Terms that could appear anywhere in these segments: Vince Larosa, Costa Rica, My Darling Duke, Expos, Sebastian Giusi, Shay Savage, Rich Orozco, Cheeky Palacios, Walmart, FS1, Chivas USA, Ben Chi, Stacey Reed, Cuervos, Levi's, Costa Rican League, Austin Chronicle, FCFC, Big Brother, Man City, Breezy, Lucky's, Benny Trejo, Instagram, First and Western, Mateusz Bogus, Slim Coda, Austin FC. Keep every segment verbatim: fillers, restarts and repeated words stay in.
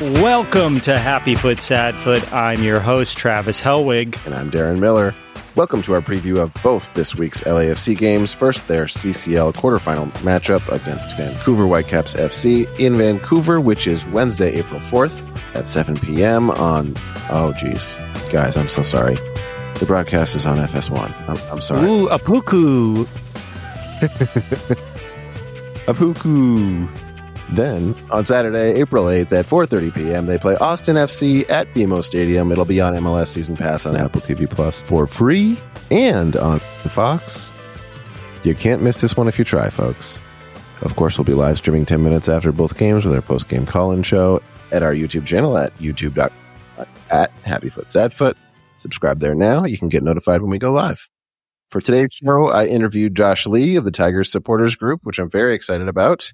Welcome to Happy Foot, Sad Foot. I'm your host, Travis Helwig. And I'm Darren Miller. Welcome to our preview of both this week's L A F C games. First, their C C L quarterfinal matchup against Vancouver Whitecaps F C in Vancouver, which is Wednesday, April fourth at seven p.m. on... Oh, geez. Guys, I'm so sorry. The broadcast is on F S one. I'm, I'm sorry. Ooh, a puku. A puku. Then, on Saturday, April eighth at four thirty p.m., they play Austin F C at B M O Stadium. It'll be on M L S Season Pass on Apple T V Plus for free and on Fox. You can't miss this one if you try, folks. Of course, we'll be live streaming ten minutes after both games with our post-game call-in show at our YouTube channel at youtube dot com at happyfootsadfoot. Subscribe there now. You can get notified when we go live. For today's show, I interviewed Josh Lee of the Tigers Supporters Group, which I'm very excited about.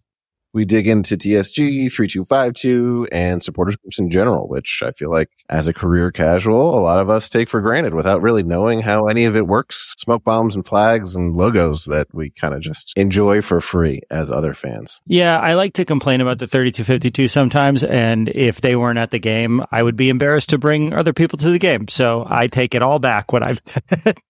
We dig into T S G, thirty-two fifty-two, and supporters groups in general, which I feel like as a career casual, a lot of us take for granted without really knowing how any of it works. Smoke bombs and flags and logos that we kind of just enjoy for free as other fans. Yeah, I like to complain about the thirty-two fifty-two sometimes, and if they weren't at the game, I would be embarrassed to bring other people to the game. So I take it all back what I've...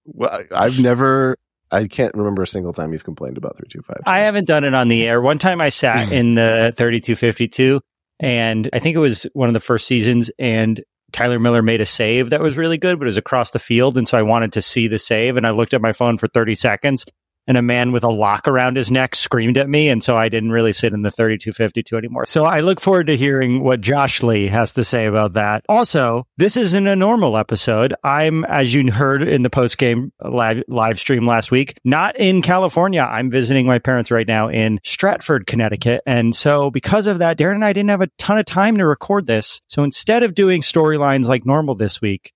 Well, I've never... I can't remember a single time you've complained about thirty-two fifty-two. I haven't done it on the air. One time I sat in the thirty-two fifty-two, and I think it was one of the first seasons, and Tyler Miller made a save that was really good, but it was across the field, and so I wanted to see the save, and I looked at my phone for thirty seconds, and a man with a lock around his neck screamed at me, and so I didn't really sit in the thirty-two fifty-two anymore. So I look forward to hearing what Josh Lee has to say about that. Also, this isn't a normal episode. I'm, as you heard in the post-game live, live stream last week, not in California. I'm visiting my parents right now in Stratford, Connecticut. And so because of that, Darren and I didn't have a ton of time to record this. So instead of doing storylines like normal this week,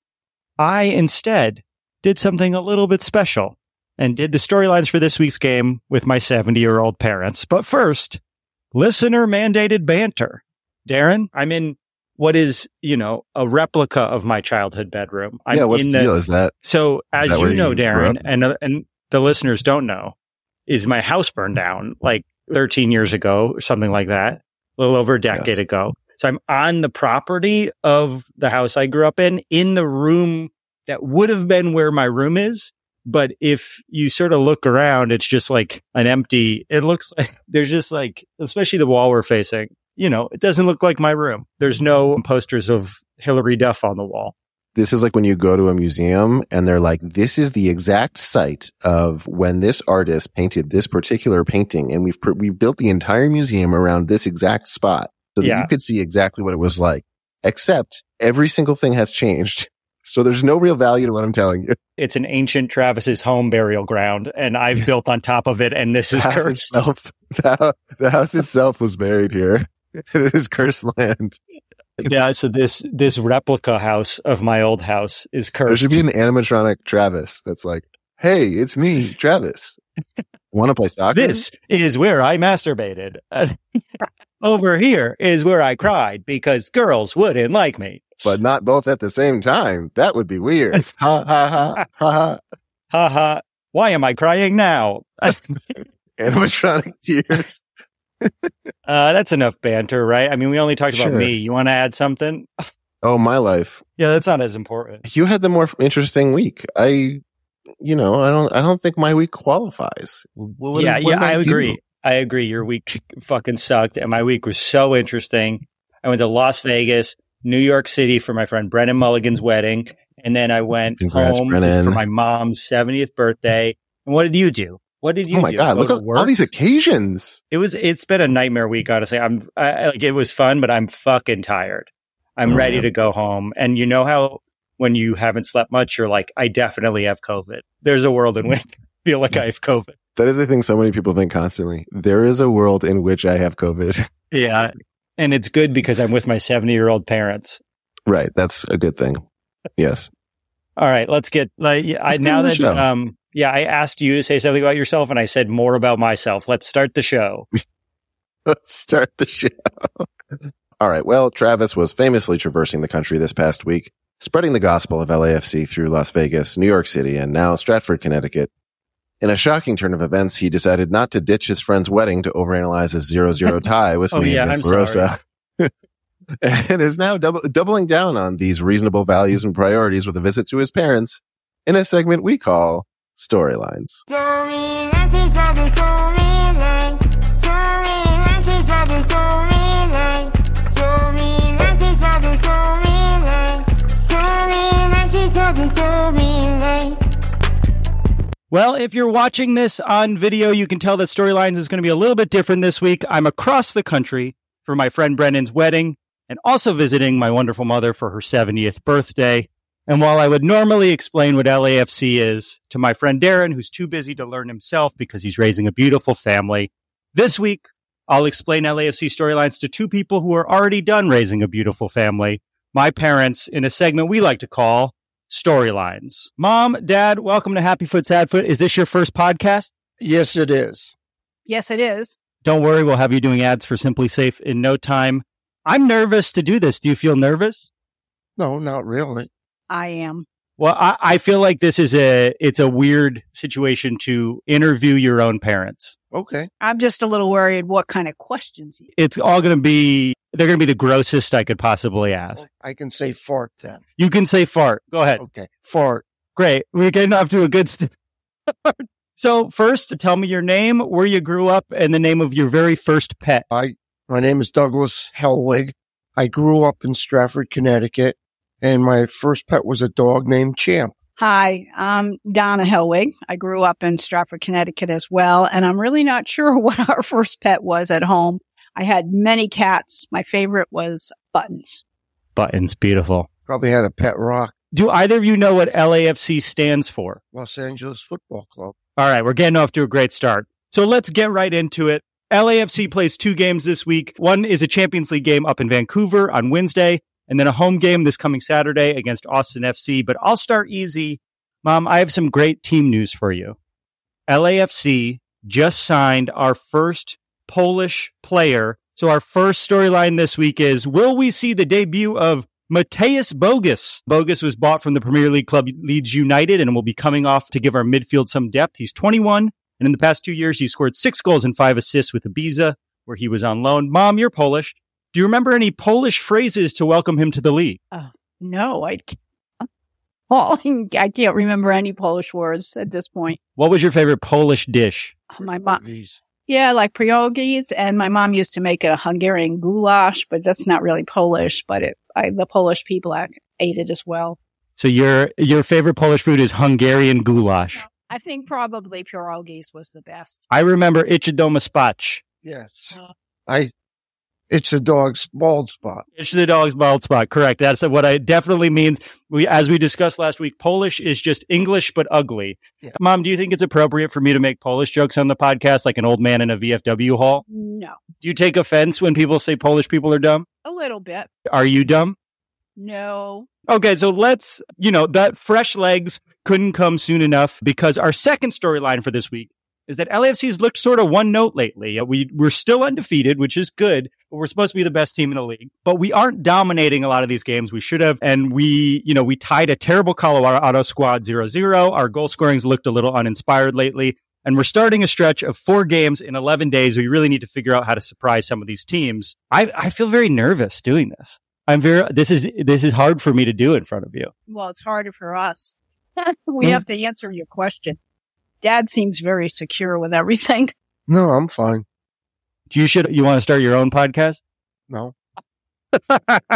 I instead did something a little bit special and did the storylines for this week's game with my seventy-year-old parents. But first, listener-mandated banter. Darren, I'm in what is, you know, a replica of my childhood bedroom. I'm yeah, what's in the, the deal? Is that... So, as that you know, you Darren, and uh, and the listeners don't know, is my house burned down like thirteen years ago, or something like that, a little over a decade yes. ago. So I'm on the property of the house I grew up in, in the room that would have been where my room is. But if you sort of look around, it's just like an empty, it looks like there's just like, especially the wall we're facing, you know, it doesn't look like my room. There's no posters of Hillary Duff on the wall. This is like when you go to a museum and they're like, this is the exact site of when this artist painted this particular painting. And we've, pr- we've built the entire museum around this exact spot so that yeah. you could see exactly what it was like, except every single thing has changed. So there's no real value to what I'm telling you. It's an ancient Travis's home burial ground, and I've built on top of it, and this is cursed. Itself, the, the house itself was buried here. It is cursed land. Yeah, so this this replica house of my old house is cursed. There should be an animatronic Travis that's like, hey, it's me, Travis. Want to play soccer? This is where I masturbated. Over here is where I cried because girls wouldn't like me. But not both at the same time. That would be weird. Ha, ha, ha, ha, ha. Ha, ha. Why am I crying now? Animatronic tears. uh, that's enough banter, right? I mean, we only talked sure. about me. You want to add something? Oh, my life. Yeah, that's not as important. You had the more interesting week. I, you know, I don't I don't think my week qualifies. What, yeah, what yeah, I, I agree. Do? I agree. Your week fucking sucked, and my week was so interesting. I went to Las Vegas, New York City for my friend Brennan Mulligan's wedding. And then I went Congrats, home Brennan. for my mom's seventieth birthday. And what did you do? What did you do? Oh my do? God, Go look at all these occasions. It was, it's been a nightmare week, honestly. I'm I, like, it was fun, but I'm fucking tired. I'm oh, ready man. to go home. And you know how when you haven't slept much, you're like, I definitely have COVID. There's a world in which I feel like I have COVID. That is the thing so many people think constantly. There is a world in which I have COVID. Yeah. And it's good because I'm with my seventy-year-old parents. Right. That's a good thing. Yes. All right. Let's get... Like, I, let's now that... Um, yeah, I asked you to say something about yourself, and I said more about myself. Let's start the show. Let's start the show. All right. Well, Travis was famously traversing the country this past week, spreading the gospel of L A F C through Las Vegas, New York City, and now Stratford, Connecticut. In a shocking turn of events, he decided not to ditch his friend's wedding to overanalyze his zero zero tie with oh, me yeah, and Vince Larosa. and is now doub- doubling down on these reasonable values and priorities with a visit to his parents in a segment we call Storylines. Storylines, storylines, storylines, storylines. Well, if you're watching this on video, you can tell that Storylines is going to be a little bit different this week. I'm across the country for my friend Brendan's wedding and also visiting my wonderful mother for her seventieth birthday. And while I would normally explain what L A F C is to my friend Darren, who's too busy to learn himself because he's raising a beautiful family, this week I'll explain L A F C storylines to two people who are already done raising a beautiful family, my parents, in a segment we like to call Storylines. Mom, Dad, welcome to Happy Foot, Sad Foot. Is this your first podcast? Yes, it is. Yes, it is. Don't worry, we'll have you doing ads for Simply Safe in no time. I'm nervous to do this. Do you feel nervous? No, not really. I am. Well, I, I feel like this is a, it's a weird situation to interview your own parents. Okay. I'm just a little worried what kind of questions. It's all going to be, they're going to be the grossest I could possibly ask. I can say fart then. You can say fart. Go ahead. Okay. Fart. Great. We're getting off to a good start. So first, tell me your name, where you grew up, and the name of your very first pet. I, my name is Douglas Helwig. I grew up in Stratford, Connecticut. And my first pet was a dog named Champ. Hi, I'm Donna Helwig. I grew up in Stratford, Connecticut as well. And I'm really not sure what our first pet was at home. I had many cats. My favorite was Buttons. Buttons, beautiful. Probably had a pet rock. Do either of you know what L A F C stands for? Los Angeles Football Club. All right, we're getting off to a great start. So let's get right into it. L A F C plays two games this week. One is a Champions League game up in Vancouver on Wednesday. And then a home game this coming Saturday against Austin F C. But I'll start easy. Mom, I have some great team news for you. L A F C just signed our first Polish player. So our first storyline this week is, will we see the debut of Mateusz Bogus? Bogus was bought from the Premier League club Leeds United and will be coming off to give our midfield some depth. He's twenty-one, and in the past two years, he scored six goals and five assists with Ibiza, where he was on loan. Mom, you're Polish. Do you remember any Polish phrases to welcome him to the league? Uh, no, I can't. Well, I can't remember any Polish words at this point. What was your favorite Polish dish? My mom, yeah, like pierogies, and my mom used to make a Hungarian goulash, but that's not really Polish. But it, I, the Polish people ate it as well. So your your favorite Polish food is Hungarian goulash? I think probably pierogies was the best. I remember itch a doma spać. Yes, uh, I. It's the dog's bald spot. It's the dog's bald spot. Correct. That's what it definitely means. We, as we discussed last week, Polish is just English, but ugly. Yeah. Mom, do you think it's appropriate for me to make Polish jokes on the podcast like an old man in a V F W hall? No. Do you take offense when people say Polish people are dumb? A little bit. Are you dumb? No. Okay, so let's, you know, that fresh legs couldn't come soon enough because our second storyline for this week is that L A F C has looked sort of one note lately. We, we're still undefeated, which is good, but we're supposed to be the best team in the league. But we aren't dominating a lot of these games. We should have, and we, you know, we tied a terrible Colorado squad zero zero. Our goal scoring's looked a little uninspired lately, and we're starting a stretch of four games in eleven days. We really need to figure out how to surprise some of these teams. I, I feel very nervous doing this. I'm very, this is, this is hard for me to do in front of you. Well, it's harder for us. We mm. have to answer your question. Dad seems very secure with everything. No, I'm fine. Do you should you want to start your own podcast? No.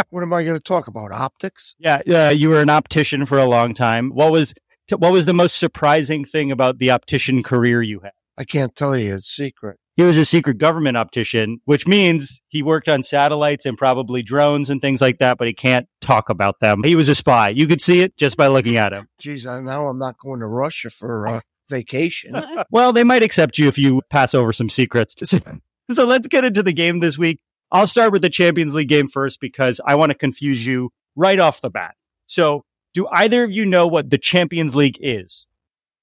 What am I going to talk about? Optics? Yeah, yeah. You were an optician for a long time. What was t- what was the most surprising thing about the optician career you had? I can't tell you. It's secret. He was a secret government optician, which means he worked on satellites and probably drones and things like that, but he can't talk about them. He was a spy. You could see it just by looking at him. Geez, now I'm not going to Russia for. Uh... vacation. Well, they might accept you if you pass over some secrets. So, so let's get into the game this week. I'll start with the Champions League game first because I want to confuse you right off the bat. So do either of you know what the Champions League is?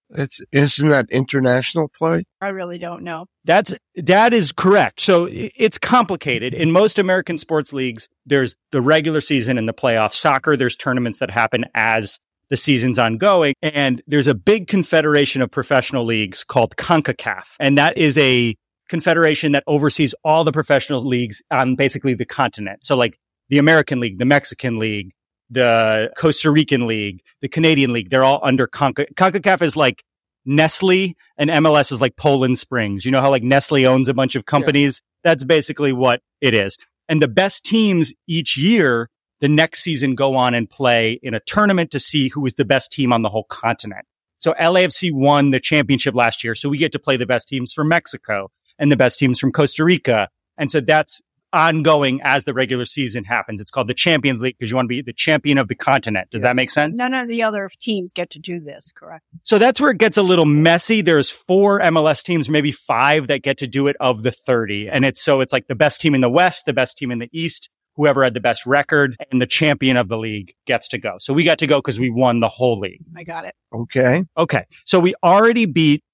It's, isn't that international play? I really don't know. That's, that is correct. So it's complicated. In most American sports leagues, there's the regular season and the playoffs. Soccer, there's tournaments that happen as the season's ongoing, and there's a big confederation of professional leagues called CONCACAF, and that is a confederation that oversees all the professional leagues on basically the continent. So like the American League, the Mexican League, the Costa Rican League, the Canadian League. They're all under CONCACAF. CONCACAF is like Nestle, and M L S is like Poland Springs. You know how like Nestle owns a bunch of companies? Yeah. That's basically what it is. And the best teams each year, the next season, go on and play in a tournament to see who is the best team on the whole continent. So L A F C won the championship last year, so we get to play the best teams from Mexico and the best teams from Costa Rica. And so that's ongoing as the regular season happens. It's called the Champions League because you want to be the champion of the continent. Does yes. that make sense? None of the other teams get to do this, correct? So that's where it gets a little messy. There's four M L S teams, maybe five, that get to do it of the thirty. And it's so it's like the best team in the West, the best team in the East, whoever had the best record, and the champion of the league gets to go. So we got to go because we won the whole league. I got it. Okay. Okay. So we already beat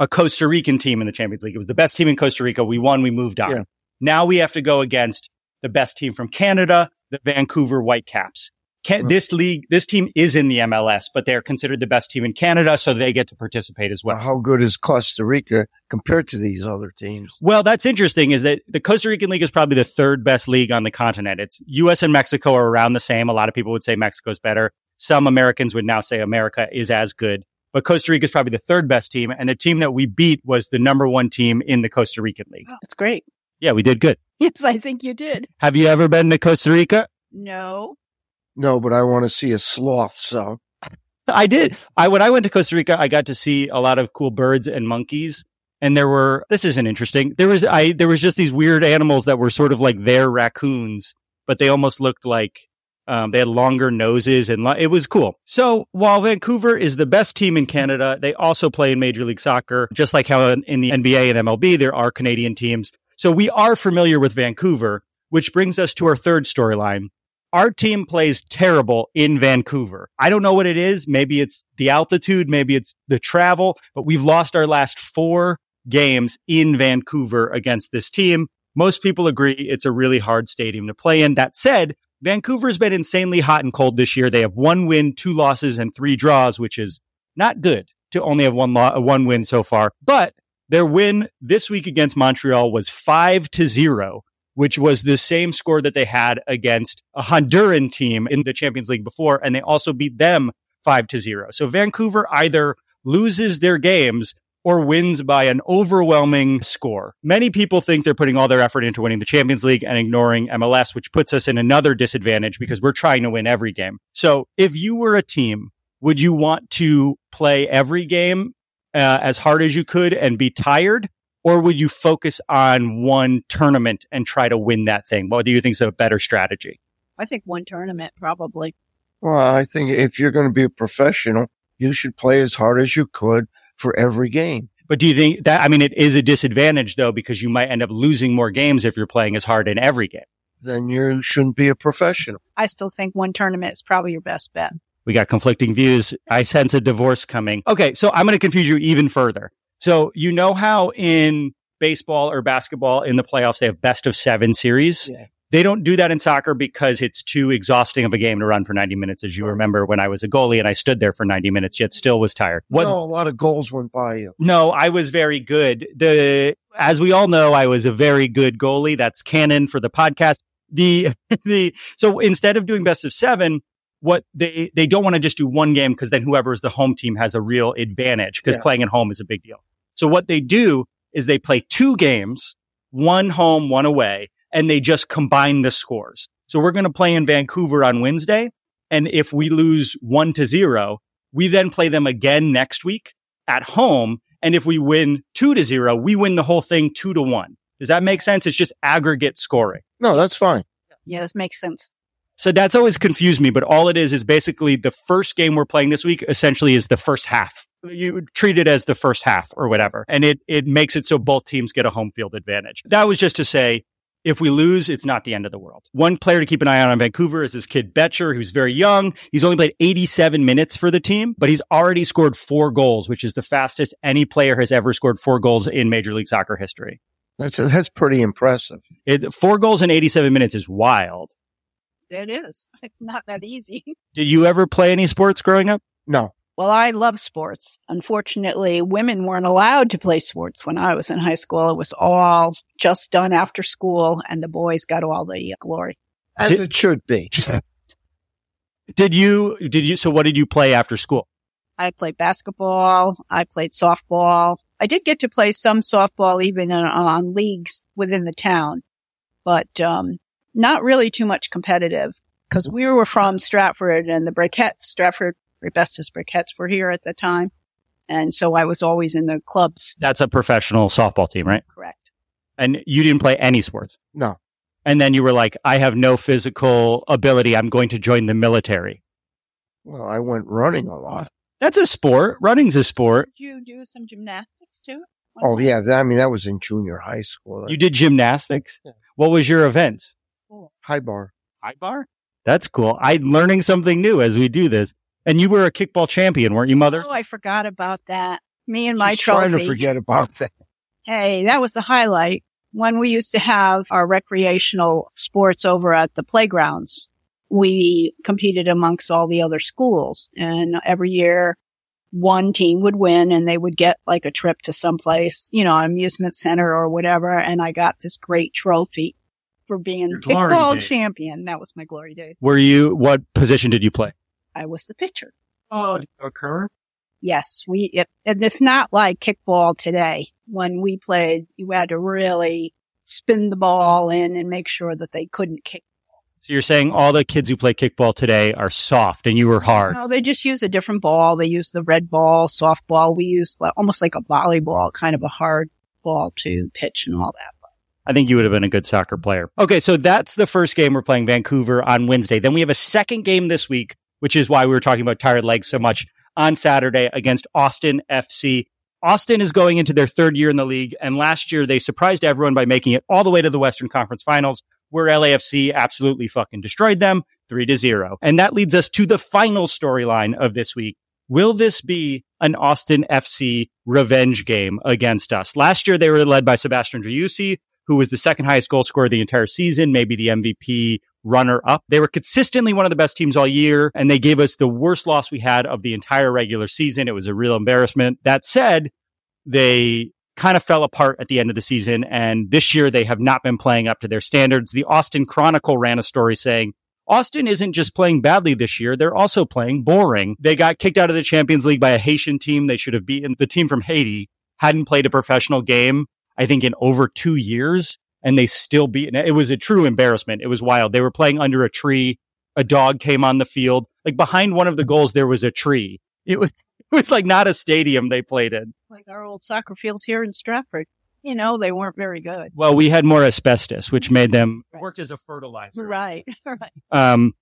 a Costa Rican team in the Champions League. It was the best team in Costa Rica. We won. We moved on. Yeah. Now we have to go against the best team from Canada, the Vancouver Whitecaps. Can- right. This league, this team is in the M L S, but they're considered the best team in Canada, so they get to participate as well. Now, how good is Costa Rica compared to these other teams? Well, that's interesting is that the Costa Rican League is probably the third best league on the continent. It's U S and Mexico are around the same. A lot of people would say Mexico's better. Some Americans would now say America is as good. But Costa Rica is probably the third best team, and the team that we beat was the number one team in the Costa Rican League. Oh, that's great. Yeah, we did good. Yes, I think you did. Have you ever been to Costa Rica? No. No, but I want to see a sloth, so. I did. I When I went to Costa Rica, I got to see a lot of cool birds and monkeys. And there were, this isn't interesting, there was I there was just these weird animals that were sort of like their raccoons, but they almost looked like, Um, they had longer noses, and lo- it was cool. So while Vancouver is the best team in Canada, they also play in Major League Soccer, just like how in, in the N B A and M L B, there are Canadian teams. So we are familiar with Vancouver, which brings us to our third storyline. Our team plays terrible in Vancouver. I don't know what it is. Maybe it's the altitude. Maybe it's the travel. But we've lost our last four games in Vancouver against this team. Most people agree it's a really hard stadium to play in. That said, Vancouver's been insanely hot and cold this year. They have one win, two losses, and three draws, which is not good to only have one lo- one win so far. But their win this week against Montreal was five to zero, which was the same score that they had against a Honduran team in the Champions League before, and they also beat them five to zero. So Vancouver either loses their games or wins by an overwhelming score. Many people think they're putting all their effort into winning the Champions League and ignoring M L S, which puts us in another disadvantage because we're trying to win every game. So if you were a team, would you want to play every game uh, as hard as you could and be tired? Or would you focus on one tournament and try to win that thing? What do you think is a better strategy? I think one tournament, probably. Well, I think if you're going to be a professional, you should play as hard as you could for every game. But do you think that, I mean, it is a disadvantage though, because you might end up losing more games if you're playing as hard in every game. Then you shouldn't be a professional. I still think one tournament is probably your best bet. We got conflicting views. I sense a divorce coming. Okay, so I'm going to confuse you even further. So you know how in baseball or basketball in the playoffs, they have best of seven series? Yeah. They don't do that in soccer because it's too exhausting of a game to run for ninety minutes, as you remember when I was a goalie and I stood there for ninety minutes, yet still was tired. What, no, a lot of goals went by you. No, I was very good. The As we all know, I was a very good goalie. That's canon for the podcast. The the So instead of doing best of seven, what they, they don't want to just do one game because then whoever is the home team has a real advantage because yeah. playing at home is a big deal. So what they do is they play two games, one home, one away, and they just combine the scores. So we're going to play in Vancouver on Wednesday, and if we lose one to zero, we then play them again next week at home, and if we win two to zero, we win the whole thing two to one. Does that make sense? It's just aggregate scoring. No, that's fine. Yeah, this makes sense. So that's always confused me, but all it is is basically the first game we're playing this week essentially is the first half. You treat it as the first half or whatever, and it it makes it so both teams get a home field advantage. That was just to say, if we lose, it's not the end of the world. One player to keep an eye on in Vancouver is this kid Betcher, who's very young. He's only played eighty-seven minutes for the team, but he's already scored four goals, which is the fastest any player has ever scored four goals in Major League Soccer history. That's that's pretty impressive. It, four goals in eighty-seven minutes is wild. It is. It's not that easy. Did you ever play any sports growing up? No. Well, I love sports. Unfortunately, women weren't allowed to play sports when I was in high school. It was all just done after school, and the boys got all the glory. as did, it should be. Did you, did you, so what did you play after school? I played basketball. I played softball. I did get to play some softball even in, on leagues within the town, but um, not really too much competitive because we were from Stratford and the Briquettes, Stratford Asbestos Briquettes were here at the time. And so I was always in the clubs. That's a professional softball team, right? Correct. And you didn't play any sports? No. And then you were like, I have no physical ability. I'm going to join the military. Well, I went running a lot. That's a sport. Running's a sport. Did you do some gymnastics too? What oh, yeah. I mean, that was in junior high school. You did gymnastics? Yeah. What was your events? Cool. High bar. High bar? That's cool. I'm learning something new as we do this. And you were a kickball champion, weren't you, Mother? Oh, I forgot about that. Me and my She's trophy. Trying to forget about that. Hey, that was the highlight. When we used to have our recreational sports over at the playgrounds, we competed amongst all the other schools. And every year, one team would win and they would get like a trip to someplace, you know, amusement center or whatever. And I got this great trophy for being kickball champion. That was my glory days. Were you, what position did you play? I was the pitcher. Oh, occur? Yes, we. It, and it's not like kickball today. When we played, you had to really spin the ball in and make sure that they couldn't kick. So you're saying all the kids who play kickball today are soft, and you were hard? No, they just use a different ball. They use the red ball, softball. We use like, almost like a volleyball, kind of a hard ball to pitch and all that. I think you would have been a good soccer player. Okay, so that's the first game. We're playing Vancouver on Wednesday. Then we have a second game this week, which is why we were talking about tired legs so much, on Saturday against Austin F C. Austin is going into their third year in the league, and last year they surprised everyone by making it all the way to the Western Conference Finals, where L A F C absolutely fucking destroyed them three to zero. And that leads us to the final storyline of this week. Will this be an Austin F C revenge game against us? Last year they were led by Sebastian Giusi, who was the second highest goal scorer the entire season, maybe the M V P runner-up. They were consistently one of the best teams all year, and they gave us the worst loss we had of the entire regular season. It was a real embarrassment. That said, they kind of fell apart at the end of the season, and this year they have not been playing up to their standards. The Austin Chronicle ran a story saying, Austin isn't just playing badly this year, they're also playing boring. They got kicked out of the Champions League by a Haitian team they should have beaten. The team from Haiti hadn't played a professional game, I think, in over two years. And they still beat. It was a true embarrassment. It was wild. They were playing under a tree. A dog came on the field. Like behind one of the goals, there was a tree. It was, it was like not a stadium they played in. Like our old soccer fields here in Stratford. You know, they weren't very good. Well, we had more asbestos, which made them right. Worked as a fertilizer. Right. Right. Um,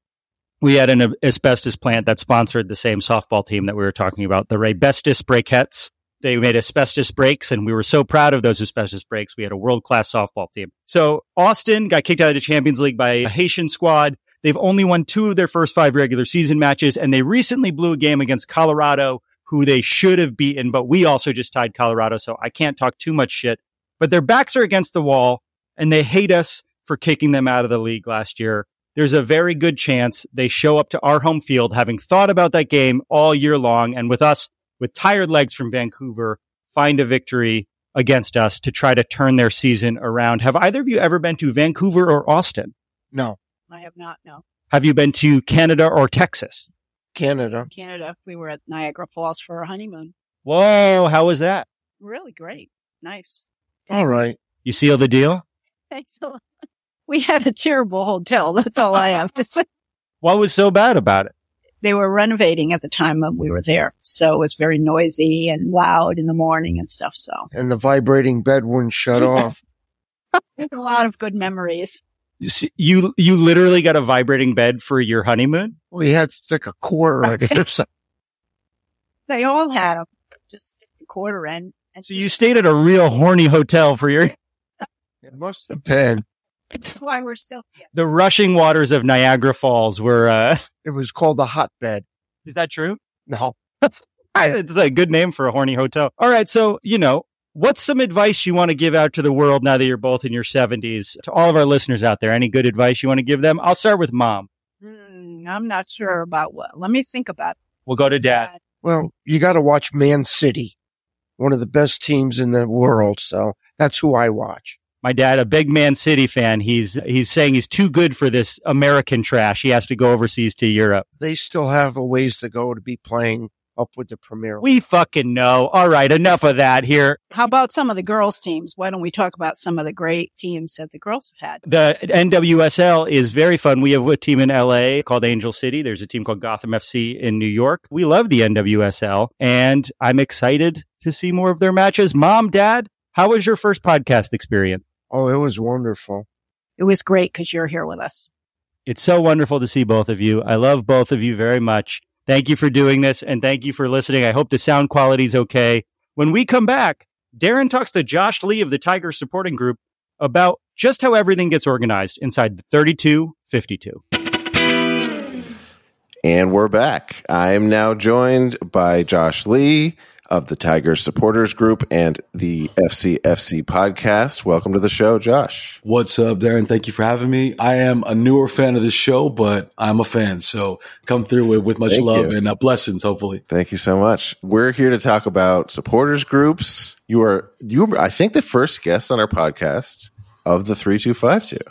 we had an asbestos plant that sponsored the same softball team that we were talking about, the Raybestos Briquettes. They made asbestos breaks, and we were so proud of those asbestos breaks. We had a world-class softball team. So Austin got kicked out of the Champions League by a Haitian squad. They've only won two of their first five regular season matches, and they recently blew a game against Colorado, who they should have beaten, but we also just tied Colorado, so I can't talk too much shit. But their backs are against the wall, and they hate us for kicking them out of the league last year. There's a very good chance they show up to our home field having thought about that game all year long, and with us, with tired legs from Vancouver, find a victory against us to try to turn their season around. Have either of you ever been to Vancouver or Austin? No. I have not, no. Have you been to Canada or Texas? Canada. Canada. We were at Niagara Falls for our honeymoon. Whoa, how was that? Really great. Nice. All right. You seal the deal? Thanks a lot. We had a terrible hotel. That's all I have to say. What was so bad about it? They were renovating at the time we were there. So it was very noisy and loud in the morning and stuff. So And the vibrating bed wouldn't shut off. A lot of good memories. You you literally got a vibrating bed for your honeymoon? We had to stick a quarter in it. They all had them. Just stick the quarter in. And so you stayed at a real horny hotel for your... It must have been. That's why we're still here. The rushing waters of Niagara Falls were... Uh, it was called the hotbed. Is that true? No. It's a good name for a horny hotel. All right, so, you know, what's some advice you want to give out to the world now that you're both in your seventies? To all of our listeners out there, any good advice you want to give them? I'll start with Mom. Mm, I'm not sure about what. Let me think about it. We'll go to Dad. Dad. Well, you got to watch Man City, one of the best teams in the world, so that's who I watch. my dad, a big Man City fan, he's he's saying he's too good for this American trash. He has to go overseas to Europe. They still have a ways to go to be playing up with the Premier League. We fucking know. All right, enough of that here. How about some of the girls' teams? Why don't we talk about some of the great teams that the girls have had? The N W S L is very fun. We have a team in L A called Angel City. There's a team called Gotham F C in New York. We love the N W S L, and I'm excited to see more of their matches. Mom, Dad, how was your first podcast experience? Oh, it was wonderful. It was great because you're here with us. It's so wonderful to see both of you. I love both of you very much. Thank you for doing this, and thank you for listening. I hope the sound quality is okay. When we come back, Darren talks to Josh Lee of the Tigers Supporting Group about just how everything gets organized inside the thirty-two fifty-two. And we're back. I am now joined by Josh Lee of the Tigers Supporters Group and the F C F C podcast. Welcome to the show, Josh. What's up, Darren? Thank you for having me. I am a newer fan of the show, but I'm a fan. So come through with, with much Thank love you. and uh, blessings, hopefully. Thank you so much. We're here to talk about supporters groups. You are, you were, I think, the first guest on our podcast of the thirty-two fifty-two.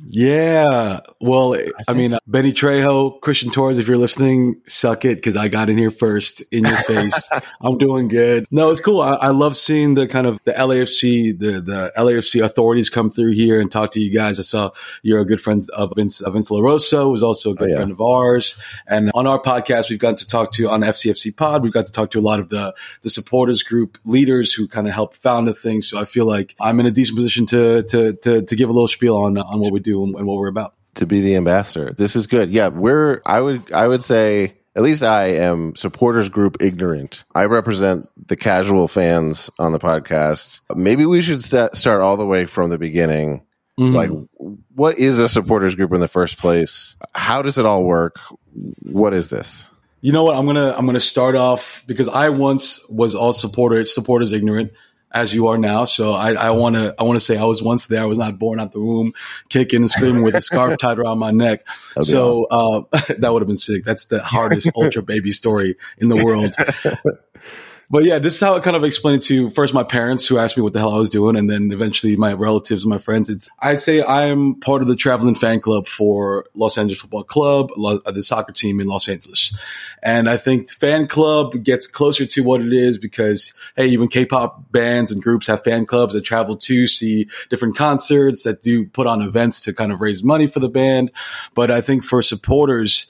Yeah. Well, I, I mean, so. Benny Trejo, Christian Torres, if you're listening, suck it because I got in here first in your face. I'm doing good. No, it's cool. I, I love seeing the kind of the L A F C, the, the L A F C authorities come through here and talk to you guys. I saw you're a good friend of Vince, of Vince Larosa, who's also a good oh, yeah. friend of ours. And on our podcast, we've got to talk to on F C F C pod. We've got to talk to a lot of the, the supporters group leaders who kind of help found the thing. So I feel like I'm in a decent position to, to, to, to give a little spiel on, on what we do. And what we're about to be the ambassador. This is good. Yeah, we're. I would. I would say at least I am supporters group ignorant. I represent the casual fans on the podcast. Maybe we should st- start all the way from the beginning. Mm-hmm. Like, what is a supporters group in the first place? How does it all work? What is this? You know what? I'm gonna. I'm gonna start off because I once was all supporter. Supporters ignorant. As you are now, so I, I want to. I want to say I was once there. I was not born out the womb, kicking and screaming with a scarf tied around my neck. That'd so awesome. uh, that would have been sick. That's the hardest ultra baby story in the world. But yeah, this is how I kind of explained it to first my parents, who asked me what the hell I was doing, and then eventually my relatives and my friends. It's I'd say I'm part of the traveling fan club for Los Angeles Football Club, lo- the soccer team in Los Angeles. And I think fan club gets closer to what it is because, hey, even K-pop bands and groups have fan clubs that travel to see different concerts, that do put on events to kind of raise money for the band. But I think for supporters,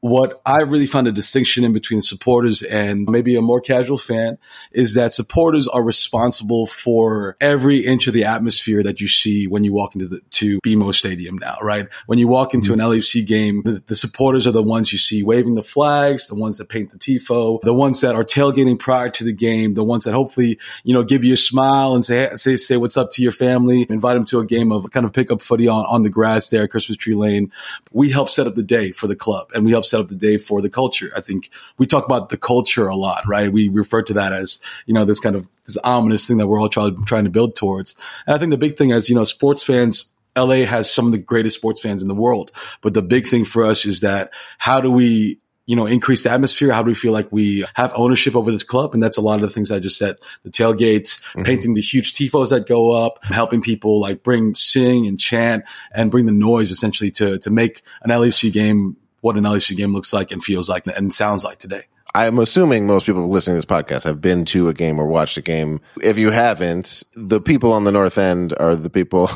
what I really found a distinction in between supporters and maybe a more casual fan is that supporters are responsible for every inch of the atmosphere that you see when you walk into the to B M O Stadium now, right? When you walk into mm-hmm. an L A F C game, the, the supporters are the ones you see waving the flags, the ones that paint the tifo, the ones that are tailgating prior to the game, the ones that hopefully, you know, give you a smile and say, say, say what's up to your family, invite them to a game of kind of pickup footy on, on the grass there at Christmas Tree Lane. We help set up the day for the club and we help set up the day for the culture. I think we talk about the culture a lot, right? We refer to that as, you know, this kind of this ominous thing that we're all try, trying to build towards. And I think the big thing is, you know, sports fans, L A has some of the greatest sports fans in the world. But the big thing for us is that how do we, you know, increase the atmosphere? How do we feel like we have ownership over this club? And that's a lot of the things I just said, the tailgates, mm-hmm. painting the huge tifos that go up, helping people like bring, sing and chant and bring the noise essentially to, to make an L A F C game what an L A F C game looks like and feels like and sounds like today. I'm assuming most people listening to this podcast have been to a game or watched a game. If you haven't, the people on the North End are the people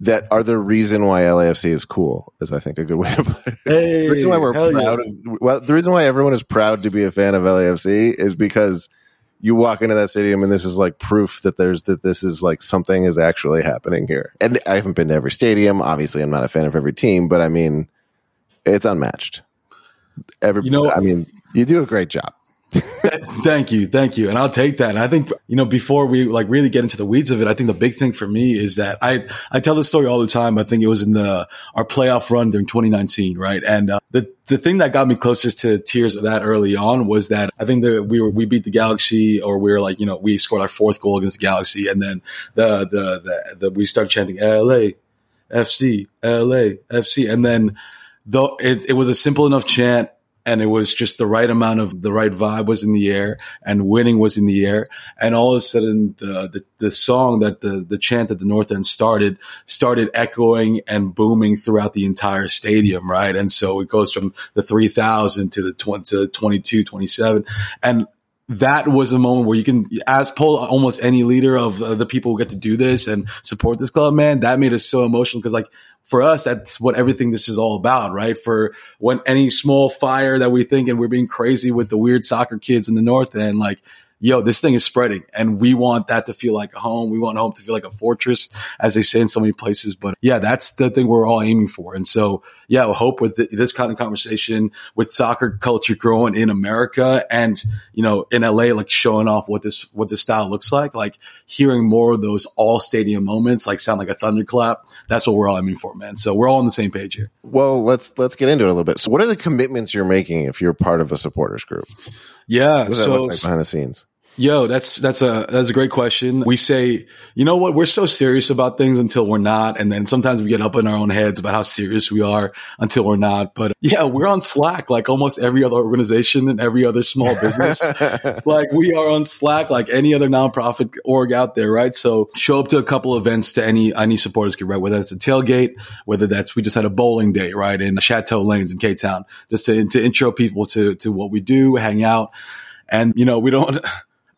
that are the reason why L A F C is cool, is I think a good way to put it. Hey, the reason why we're proud yeah. of, well, the reason why everyone is proud to be a fan of L A F C is because you walk into that stadium and this is like proof that there's that this is like something is actually happening here. And I haven't been to every stadium. Obviously, I'm not a fan of every team, but I mean, it's unmatched. Every, you know, I mean, you do a great job. Thank you. Thank you. And I'll take that. And I think, you know, before we like really get into the weeds of it, I think the big thing for me is that I, I tell this story all the time. I think it was in the, our playoff run during twenty nineteen. Right. And uh, the, the thing that got me closest to tears of that early on was that I think that we were, we beat the Galaxy or we were like, you know, we scored our fourth goal against the Galaxy. And then the, the, the, the we started chanting L A F C, L A F C. And then, Though it, it was a simple enough chant And it was just the right amount of the right vibe was in the air and winning was in the air. And all of a sudden, the, the, the song that the, the chant at the North End started, started echoing and booming throughout the entire stadium. Right. And so it goes from the three thousand to the twenty, to twenty-two, twenty-seven. And that was a moment where you can, as poll almost any leader of uh, the people who get to do this and support this club, man, that made us so emotional. Cause like, for us, that's what everything this is all about, right? For when any small fire that we think, and we're being crazy with the weird soccer kids in the North End, like, yo, this thing is spreading, and we want that to feel like a home. We want home to feel like a fortress, as they say in so many places. But yeah, that's the thing we're all aiming for. And so, yeah, I hope with this kind of conversation, with soccer culture growing in America, and you know, in L A, like showing off what this what this style looks like, like hearing more of those all stadium moments, like sound like a thunderclap. That's what we're all aiming for, man. So we're all on the same page here. Well, let's let's get into it a little bit. So, what are the commitments you're making if you're part of a supporters group? Yeah, what does so that look like behind the scenes. Yo, that's that's a that's a great question. We say, you know what, we're so serious about things until we're not, and then sometimes we get up in our own heads about how serious we are until we're not. But yeah, we're on Slack like almost every other organization and every other small business. Like we are on Slack like any other nonprofit org out there, right? So show up to a couple events to any any supporters group, right? Whether that's a tailgate, whether that's we just had a bowling day, right, in Chateau Lanes in K Town, just to to intro people to to what we do, hang out, and you know we don't.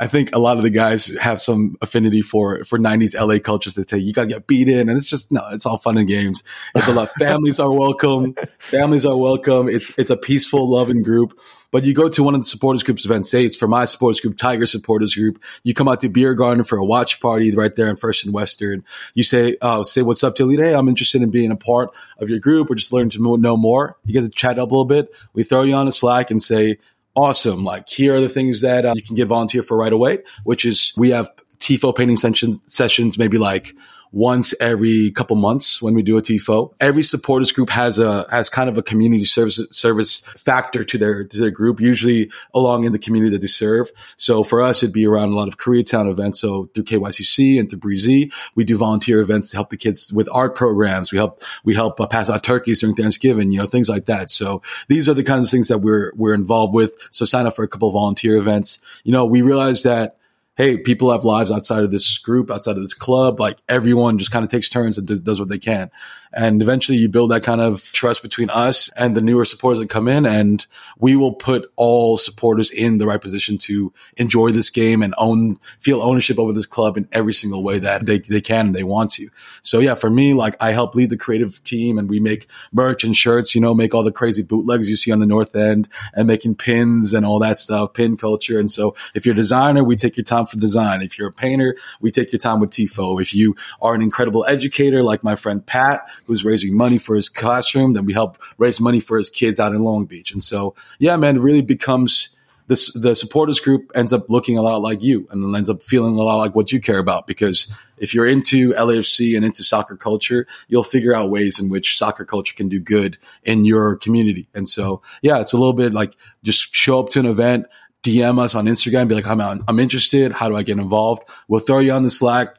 I think a lot of the guys have some affinity for, for nineties L A cultures that say you got to get beat in. And it's just, no, it's all fun and games. It's a lot. Families are welcome. Families are welcome. It's, it's a peaceful, loving group. But you go to one of the supporters groups events, say it's for my supporters group, Tiger Supporters Group. You come out to Beer Garden for a watch party right there in First and Western. You say, oh, say what's up to Elite. Hey, I'm interested in being a part of your group. We're just learning to know more. You get to chat up a little bit. We throw you on a Slack and say, awesome. Like, here are the things that uh, you can get volunteer for right away, which is we have T I F O painting session, sessions maybe like once every couple months when we do a T I F O. Every supporters group has a has kind of a community service service factor to their to their group, usually along in the community that they serve. So for us, it'd be around a lot of Koreatown events. So through K Y C C and through Breezy, we do volunteer events to help the kids with art programs. We help we help uh, pass out turkeys during Thanksgiving, you know, things like that. So these are the kinds of things that we're we're involved with. So sign up for a couple of volunteer events. You know, we realize that, hey, people have lives outside of this group, outside of this club. Like everyone just kind of takes turns and does, does what they can. And eventually you build that kind of trust between us and the newer supporters that come in. And we will put all supporters in the right position to enjoy this game and own, feel ownership over this club in every single way that they, they can and they want to. So yeah, for me, like I help lead the creative team and we make merch and shirts, you know, make all the crazy bootlegs you see on the North End and making pins and all that stuff, pin culture. And so if you're a designer, we take your time for design. If you're a painter, we take your time with T I F O. If you are an incredible educator, like my friend Pat, who's raising money for his classroom, then we help raise money for his kids out in Long Beach. And so, yeah, man, it really becomes this, the supporters group ends up looking a lot like you and ends up feeling a lot like what you care about. Because if you're into L A F C and into soccer culture, you'll figure out ways in which soccer culture can do good in your community. And so, yeah, it's a little bit like just show up to an event, D M us on Instagram, be like, I'm out, I'm interested. How do I get involved? We'll throw you on the Slack,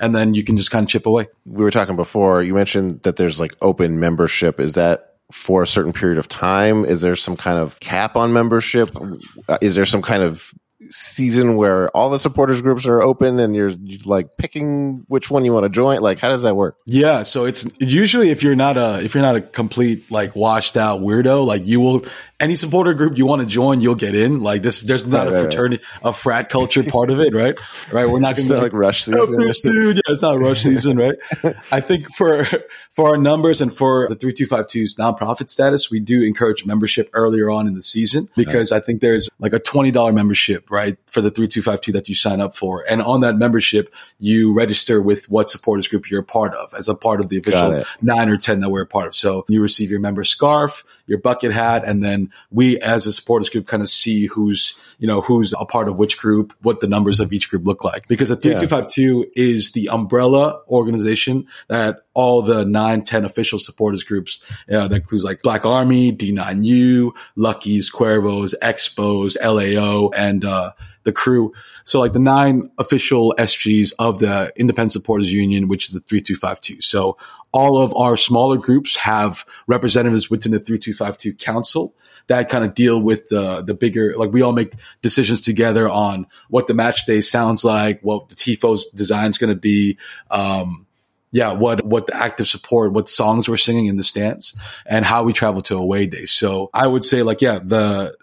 and then you can just kind of chip away. We were talking before, you mentioned that there's like open membership. Is that for a certain period of time? Is there some kind of cap on membership? Is there some kind of season where all the supporters groups are open and you're like picking which one you want to join? Like, how does that work? Yeah. So it's usually if you're not a, if you're not a complete like washed out weirdo, like you will, any supporter group you want to join, you'll get in. Like this, there's not right, a fraternity, right, right. a frat culture part of it, right? Right. We're not going to like, like rush season. This dude. Yeah, it's not rush season, right? I think for for our numbers and for the three two five two's nonprofit status, we do encourage membership earlier on in the season because right. I think there's like a twenty dollars membership, right, for the three two five two that you sign up for, and on that membership, you register with what supporters group you're a part of as a part of the official nine or ten that we're a part of. So you receive your member scarf, your bucket hat, and then we as a supporters group kind of see who's, you know, who's a part of which group, what the numbers of each group look like. Because a three two five two yeah. is the umbrella organization that all the nine, ten official supporters groups, uh, that includes like Black Army, D nine U, Lucky's, Cuervos, Expos, L A O, and uh the crew. So like the nine official S Gs of the Independent Supporters Union, which is the three two five two. So all of our smaller groups have representatives within the three two five two council that kind of deal with the, the bigger, like we all make decisions together on what the match day sounds like, what the T I F O's design is going to be. Um, yeah, what, what the active support, what songs we're singing in the stands and how we travel to away days. So I would say like, yeah, the,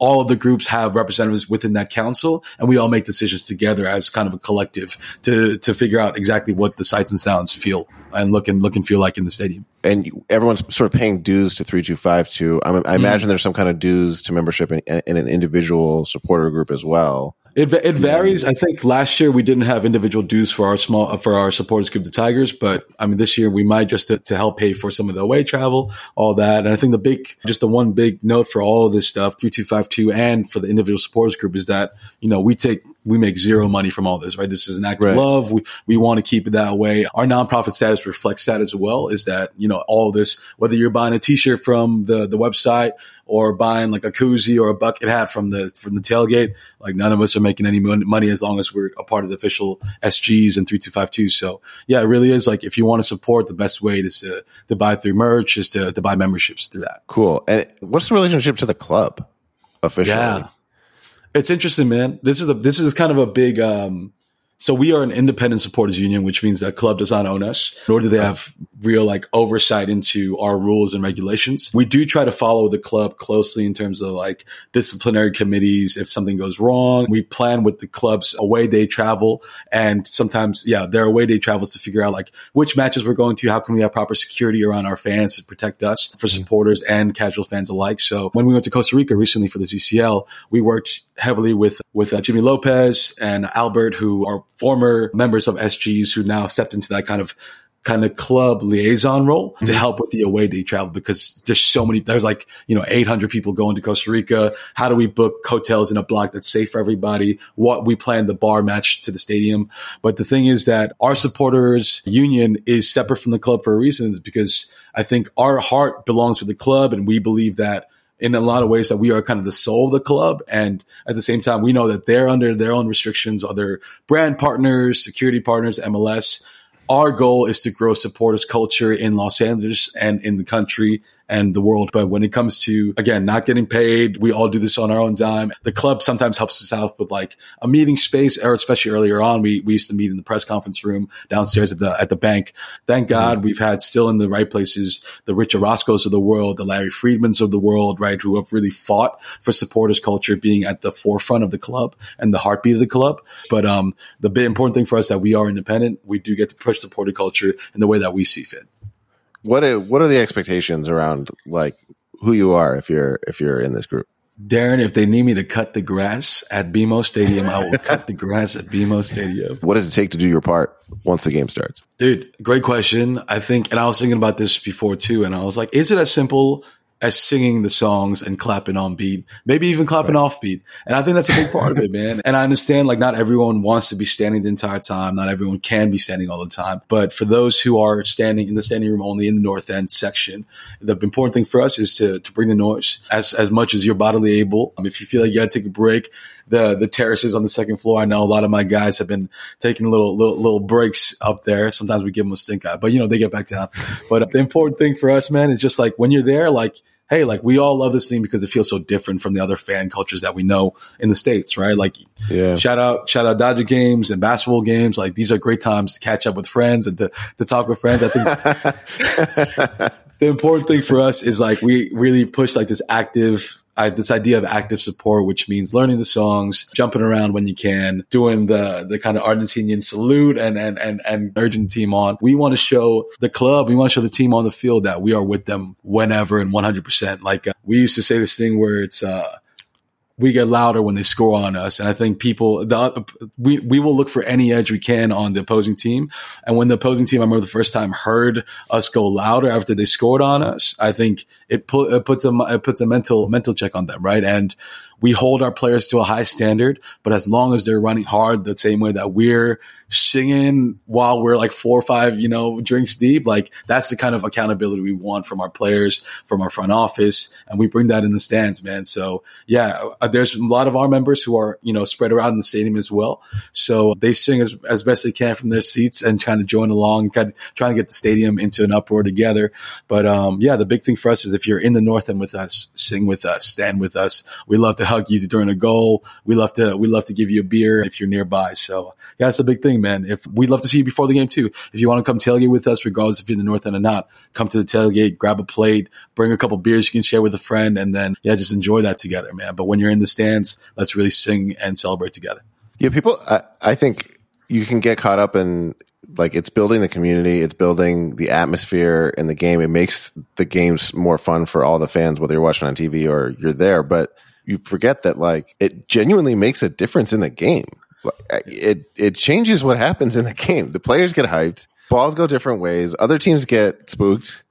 all of the groups have representatives within that council, and we all make decisions together as kind of a collective to to figure out exactly what the sights and sounds feel and look and look and feel like in the stadium. And everyone's sort of paying dues to three two five two. I, I mm-hmm. imagine there's some kind of dues to membership in, in an individual supporter group as well. It it varies. I think last year we didn't have individual dues for our small for our supporters group, the Tigers. But I mean, this year we might just to, to help pay for some of the away travel, all that. And I think the big, just the one big note for all of this stuff, three two five two, and for the individual supporters group is that you know we take we make zero money from all this, right? This is an act right. of love. We we want to keep it that way. Our nonprofit status reflects that as well. Is that you know all this, whether you're buying a T-shirt from the the website or buying like a koozie or a bucket hat from the from the tailgate, like none of us are making any money as long as we're a part of the official S Gs and three two five two. So yeah, it really is like if you want to support, the best way is to to buy through merch, is to to buy memberships through that. Cool. And what's the relationship to the club officially? Yeah. It's interesting, man. This is a this is kind of a big. Um, so we are an independent supporters union, which means that club does not own us, nor do they have real like oversight into our rules and regulations. We do try to follow the club closely in terms of like disciplinary committees. If something goes wrong, we plan with the club's away day travel, and sometimes yeah, their away day travels to figure out like which matches we're going to. How can we have proper security around our fans to protect us for supporters and casual fans alike? So when we went to Costa Rica recently for the C C L, we worked heavily with with uh, Jimmy Lopez and Albert, who are former members of S Gs who now stepped into that kind of kind of club liaison role mm-hmm. to help with the away day travel, because there's so many, there's like, you know, eight hundred people going to Costa Rica. How do we book hotels in a block that's safe for everybody? What we plan the bar match to the stadium. But the thing is that our supporters union is separate from the club for reasons, because I think our heart belongs with the club, and we believe that in a lot of ways that we are kind of the soul of the club. And at the same time, we know that they're under their own restrictions, other brand partners, security partners, M L S. Our goal is to grow supporters culture in Los Angeles and in the country and the world. But when it comes to, again, not getting paid, we all do this on our own dime. The club sometimes helps us out with like a meeting space, or especially earlier on, we, we used to meet in the press conference room downstairs at the, at the bank. Thank God we've had still in the right places, the Rich Orozco's of the world, the Larry Friedmans of the world, right? Who have really fought for supporters culture being at the forefront of the club and the heartbeat of the club. But, um, the big important thing for us that we are independent, we do get to push supporter culture in the way that we see fit. What are, what are the expectations around like who you are if you're if you're in this group? Darren, if they need me to cut the grass at B M O Stadium, I will cut the grass at B M O Stadium. What does it take to do your part once the game starts? Dude, great question. I think, and I was thinking about this before too, and I was like, is it as simple as singing the songs and clapping on beat, maybe even clapping right. off beat? And I think that's a big part of it, man. And I understand like not everyone wants to be standing the entire time. Not everyone can be standing all the time. But for those who are standing in the standing room only in the north end section, the important thing for us is to to bring the noise as, as much as you're bodily able. Um, if you feel like you got to take a break, the the terraces on the second floor, I know a lot of my guys have been taking little little, little breaks up there. Sometimes we give them a stink eye, but you know, they get back down. But the important thing for us, man, is just like when you're there, like, hey, like we all love this thing because it feels so different from the other fan cultures that we know in the States, right? Like yeah. shout out, shout out Dodger games and basketball games. Like these are great times to catch up with friends and to, to talk with friends. I think the important thing for us is like we really push like this active, I, this idea of active support, which means learning the songs, jumping around when you can, doing the the kind of Argentinian salute and and and and urging the team on. We want to show the club, we want to show the team on the field that we are with them whenever and one hundred percent. Like uh, we used to say this thing where it's uh we get louder when they score on us. And I think people, the, we, we will look for any edge we can on the opposing team. And when the opposing team, I remember the first time heard us go louder after they scored on us, I think it, pu- it puts a, it puts a mental, mental check on them. Right. And we hold our players to a high standard, but as long as they're running hard the same way that we're singing while we're like four or five, you know, drinks deep, like that's the kind of accountability we want from our players, from our front office. And we bring that in the stands, man. So yeah, there's a lot of our members who are, you know, spread around in the stadium as well. So they sing as, as best they can from their seats and trying to join along, kind of trying to get the stadium into an uproar together. But um, yeah, the big thing for us is if you're in the North End with us, sing with us, stand with us. We love to hug you during a goal. We love to, we love to give you a beer if you're nearby. So yeah, that's a big thing, man. If we'd love to see you before the game too. If you want to come tailgate with us, regardless if you're in the North End or not, come to the tailgate, grab a plate, bring a couple beers you can share with a friend, and then yeah, just enjoy that together, man. But when you're in the stands, let's really sing and celebrate together. Yeah, people, I, I think you can get caught up in like it's building the community, it's building the atmosphere in the game. It makes the games more fun for all the fans, whether you're watching on T V or you're there. But you forget that like it genuinely makes a difference in the game. It it changes what happens in the game. The players get hyped. Balls go different ways. Other teams get spooked.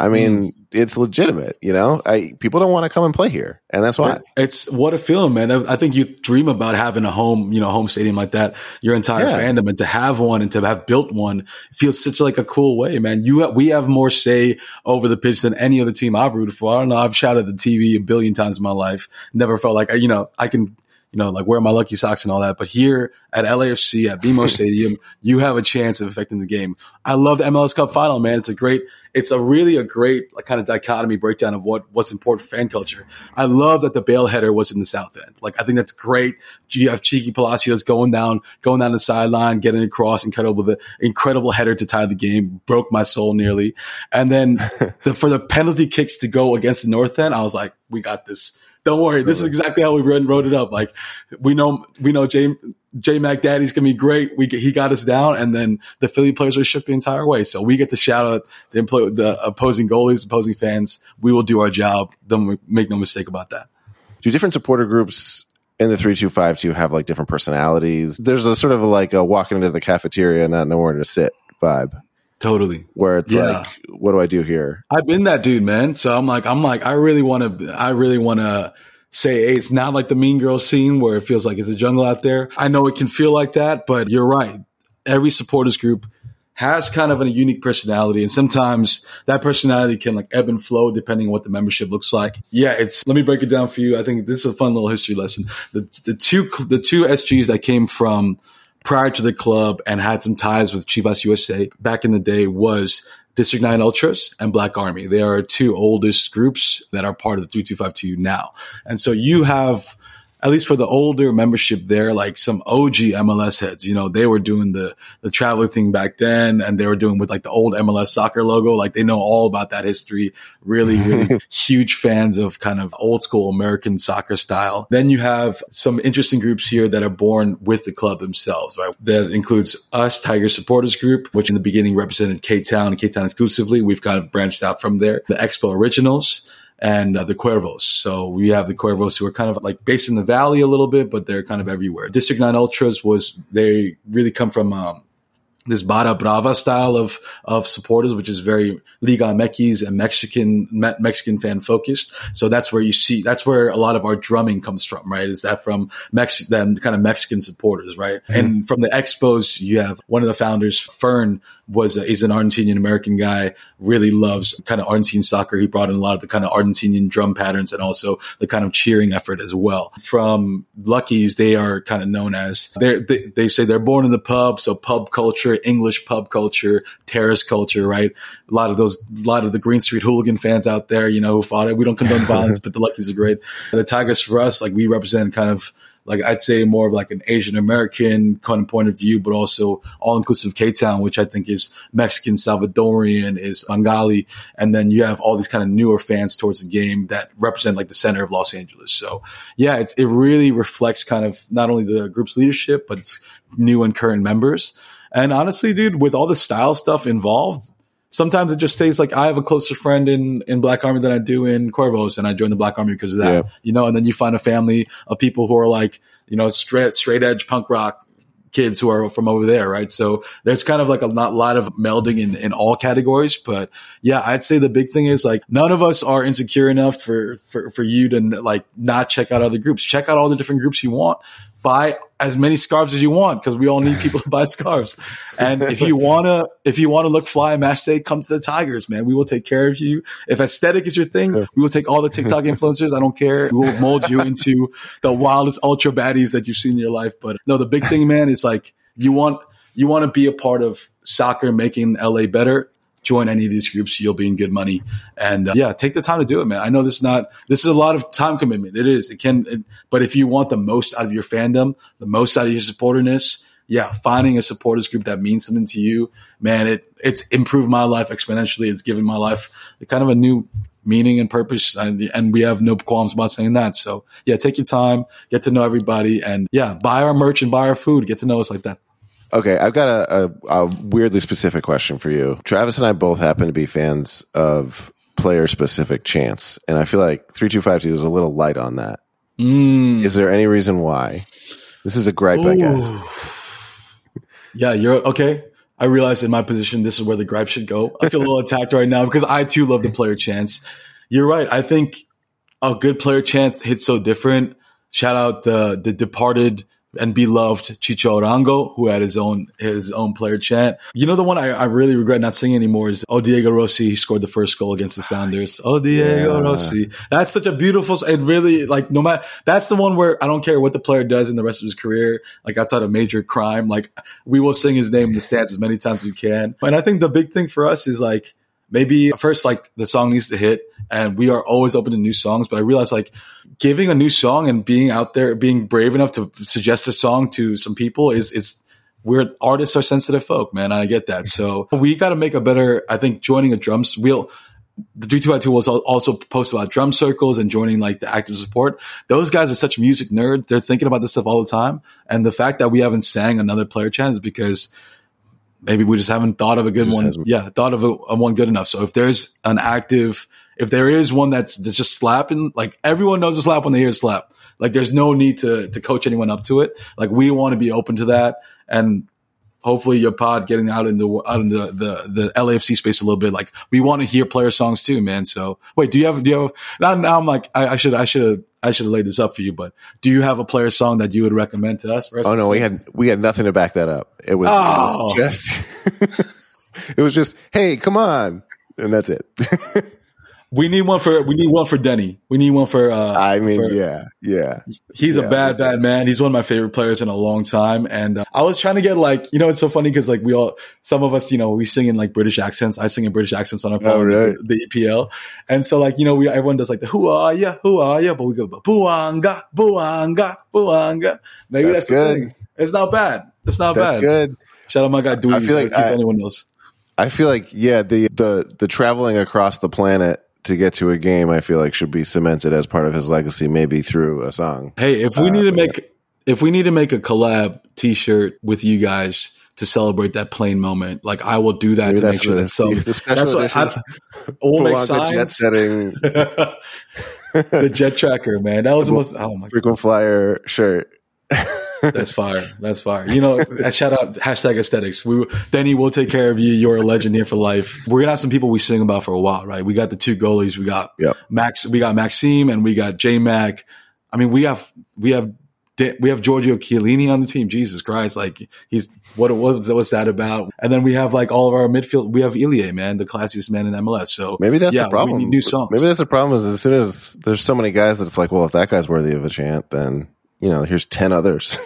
I mean, mm. it's legitimate, you know? I people don't want to come and play here, and that's why. It's what a feeling, man. I think you dream about having a home, you know, home stadium like that, your entire yeah. fandom, and to have one and to have built one feels such like a cool way, man. You have, we have more say over the pitch than any other team I've rooted for. I don't know. I've shouted at the T V a billion times in my life. Never felt like, you know, I can – you know, like wear my Lucky socks and all that. But here at L A F C, at B M O Stadium, you have a chance of affecting the game. I love the M L S Cup final, man. It's a great, it's a really a great like, kind of dichotomy breakdown of what, what's important for fan culture. I love that the Bale header was in the South End. Like, I think that's great. You have Cheeky Palacios going down, going down the sideline, getting across, incredible, the incredible header to tie the game. Broke my soul nearly. And then the, for the penalty kicks to go against the North End, I was like, we got this. Don't worry. This is exactly how we wrote it up. Like we know, we know J, J Mac Daddy's going to be great. We he got us down, and then the Philly players were shook the entire way. So we get to shout out the, impl- the opposing goalies, opposing fans. We will do our job. Don't make no mistake about that. Do different supporter groups in the three two five two have like different personalities? There's a sort of like a walking into the cafeteria and not nowhere to sit vibe. Totally. Where it's yeah. like, what do I do here? I've been that dude, man. So I'm like, I'm like, I really want to, I really want to say, hey, it's not like the Mean Girls scene where it feels like it's a jungle out there. I know it can feel like that, but you're right. Every supporters group has kind of a unique personality. And sometimes that personality can like ebb and flow depending on what the membership looks like. Yeah, it's, let me break it down for you. I think this is a fun little history lesson. The, the two, the two S Gs that came from prior to the club and had some ties with Chivas U S A back in the day was District nine Ultras and Black Army. They are two oldest groups that are part of the three two five two now. And so you have, at least for the older membership there, like some O G M L S heads, you know, they were doing the, the traveling thing back then, and they were doing with like the old M L S soccer logo. Like they know all about that history. Really, really huge fans of kind of old school American soccer style. Then you have some interesting groups here that are born with the club themselves, right? That includes us, Tigers Supporters Group, which in the beginning represented K-Town and K-Town exclusively. We've kind of branched out from there. The Expo Originals. And uh, the Cuervos. So we have the Cuervos who are kind of like based in the valley a little bit, but they're kind of everywhere. District nine Ultras was, they really come from um, this Barra Brava style of of supporters, which is very Liga M X and Mexican me- Mexican fan focused. So that's where you see, that's where a lot of our drumming comes from, right? Is that from Mex- them kind of Mexican supporters, right? Mm-hmm. And from the Expos, you have one of the founders, Fern, was a, is an Argentinian American guy, really loves kind of Argentine soccer. He brought in a lot of the kind of Argentinian drum patterns and also the kind of cheering effort as well. From Lucky's, they are kind of known as, they they say they're born in the pub. So pub culture, English pub culture, terrace culture, right? A lot of those, a lot of the Green Street hooligan fans out there, you know, who fought it. We don't condone violence, but the Lucky's are great. The Tigers for us, like we represent kind of, like I'd say more of like an Asian American kind of point of view, but also all inclusive K-Town, which I think is Mexican, Salvadorian, is Bengali. And then you have all these kind of newer fans towards the game that represent like the center of Los Angeles. So yeah, it's, it really reflects kind of not only the group's leadership, but it's new and current members. And honestly, dude, with all the style stuff involved, sometimes it just stays like I have a closer friend in, in Black Army than I do in Cuervos, and I joined the Black Army because of that, yeah. you know, and then you find a family of people who are like, you know, straight, straight edge punk rock kids who are from over there, right? So there's kind of like a lot, lot of melding in, in all categories. But yeah, I'd say the big thing is like none of us are insecure enough for, for, for you to like not check out other groups. Check out all the different groups you want. Buy as many scarves as you want because we all need people to buy scarves. And if you want to, if you want to look fly on match day, come to the Tigers, man. We will take care of you. If aesthetic is your thing, we will take all the TikTok influencers. I don't care. We will mold you into the wildest ultra baddies that you've seen in your life. But no, the big thing, man, is like you want, you want to be a part of soccer, making L A better. Join any of these groups, you'll be in good money. And uh, yeah, take the time to do it, man. I know this is not, this is a lot of time commitment. It is, it can, it, but if you want the most out of your fandom, the most out of your supporterness, yeah, finding a supporters group that means something to you, man, it, it's improved my life exponentially. It's given my life kind of a new meaning and purpose. And, and we have no qualms about saying that. So yeah, take your time, get to know everybody, and yeah, buy our merch and buy our food, get to know us like that. Okay, I've got a, a, a weirdly specific question for you. Travis and I both happen to be fans of player-specific chants, and I feel like three two five two is a little light on that. Mm. Is there any reason why? This is a gripe, Ooh. I guess. Yeah, you're okay. I realize in my position, this is where the gripe should go. I feel a little attacked right now because I, too, love the player chants. You're right. I think a good player chant hits so different. Shout out the the departed and beloved Chicho Arango, who had his own his own player chant. You know, the one I, I really regret not singing anymore is Oh Diego Rossi. He scored the first goal against the Sounders. Oh Diego yeah. Rossi. That's such a beautiful. It really like no matter. That's the one where I don't care what the player does in the rest of his career. Like outside of major crime, like we will sing his name in the stands as many times as we can. And I think the big thing for us is like maybe first like the song needs to hit. And we are always open to new songs, but I realized like giving a new song and being out there, being brave enough to suggest a song to some people is, is we're artists are sensitive folk, man. I get that. So we got to make a better, I think joining a drums wheel. The three two five two was also post about drum circles and joining like the active support. Those guys are such music nerds. They're thinking about this stuff all the time. And the fact that we haven't sang another player chant is because maybe we just haven't thought of a good one. Hasn't. Yeah. Thought of a, a one good enough. So if there's an active, If there is one that's, that's just slapping, like everyone knows a slap when they hear a slap. Like there's no need to to coach anyone up to it. Like we want to be open to that, and hopefully your pod getting out in the out in the, the the L A F C space a little bit. Like we want to hear player songs too, man. So wait, do you have do you have? Now, now I'm like I should I should I should have laid this up for you, but do you have a player song that you would recommend to us? For us oh to no, sing? we had we had nothing to back that up. It was, oh. it was just it was just hey, come on, and that's it. We need one for we need one for Denny. We need one for. Uh, I mean, for, yeah, yeah. He's yeah, a bad, bad man. He's one of my favorite players in a long time, and uh, I was trying to get like you know it's so funny because like we all some of us you know we sing in like British accents. I sing in British accents when I'm playing oh, really? the, the E P L, and so like you know we everyone does like the who are ya who are ya, but we go buanga buanga buanga. Maybe that's, that's good. The thing. It's not bad. It's not that's bad. Good. Shout out my guy Dewey. I feel like he's I, anyone else. I feel like yeah the the the traveling across the planet to get to a game, I feel like should be cemented as part of his legacy, maybe through a song. Hey, if we uh, need to make, yeah. if we need to make a collab T-shirt with you guys to celebrate that plane moment, like I will do that maybe to make sure that so. That's what I, we'll make signs. Jet setting. The jet tracker, man, that was the most oh my frequent God. Flyer shirt. That's fire. That's fire. You know, shout out hashtag aesthetics. We, Danny, we'll take care of you. You're a legend here for life. We're gonna have some people we sing about for a while, right? We got the two goalies. We got yep. Max. We got Maxime, and we got J Mac. I mean, we have we have we have Giorgio Chiellini on the team. Jesus Christ, like he's what what's, what's that about? And then we have like all of our midfield. We have Ilie, man, the classiest man in M L S. So maybe that's yeah, the problem. We need new songs. Maybe that's the problem. Is as soon as there's so many guys that it's like, well, if that guy's worthy of a chant, then. You know, here's ten others.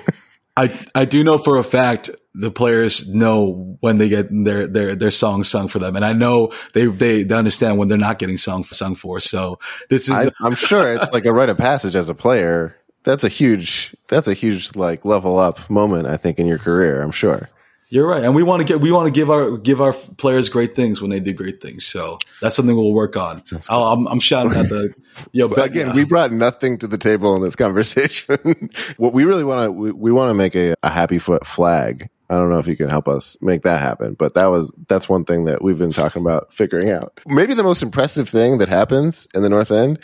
I, I do know for a fact the players know when they get their their their song sung for them, and I know they they understand when they're not getting sung sung for. So this is, I, I'm sure it's like a rite of passage as a player. That's a huge that's a huge like level up moment, I think, in your career. I'm sure. You're right, and we want to get we want to give our give our players great things when they do great things. So that's something we'll work on. I'll, I'm, I'm shouting at the yo. But again, uh, we brought nothing to the table in this conversation. What we really want to we, we want to make a, a happy foot flag. I don't know if you can help us make that happen, but that was that's one thing that we've been talking about figuring out. Maybe the most impressive thing that happens in the North End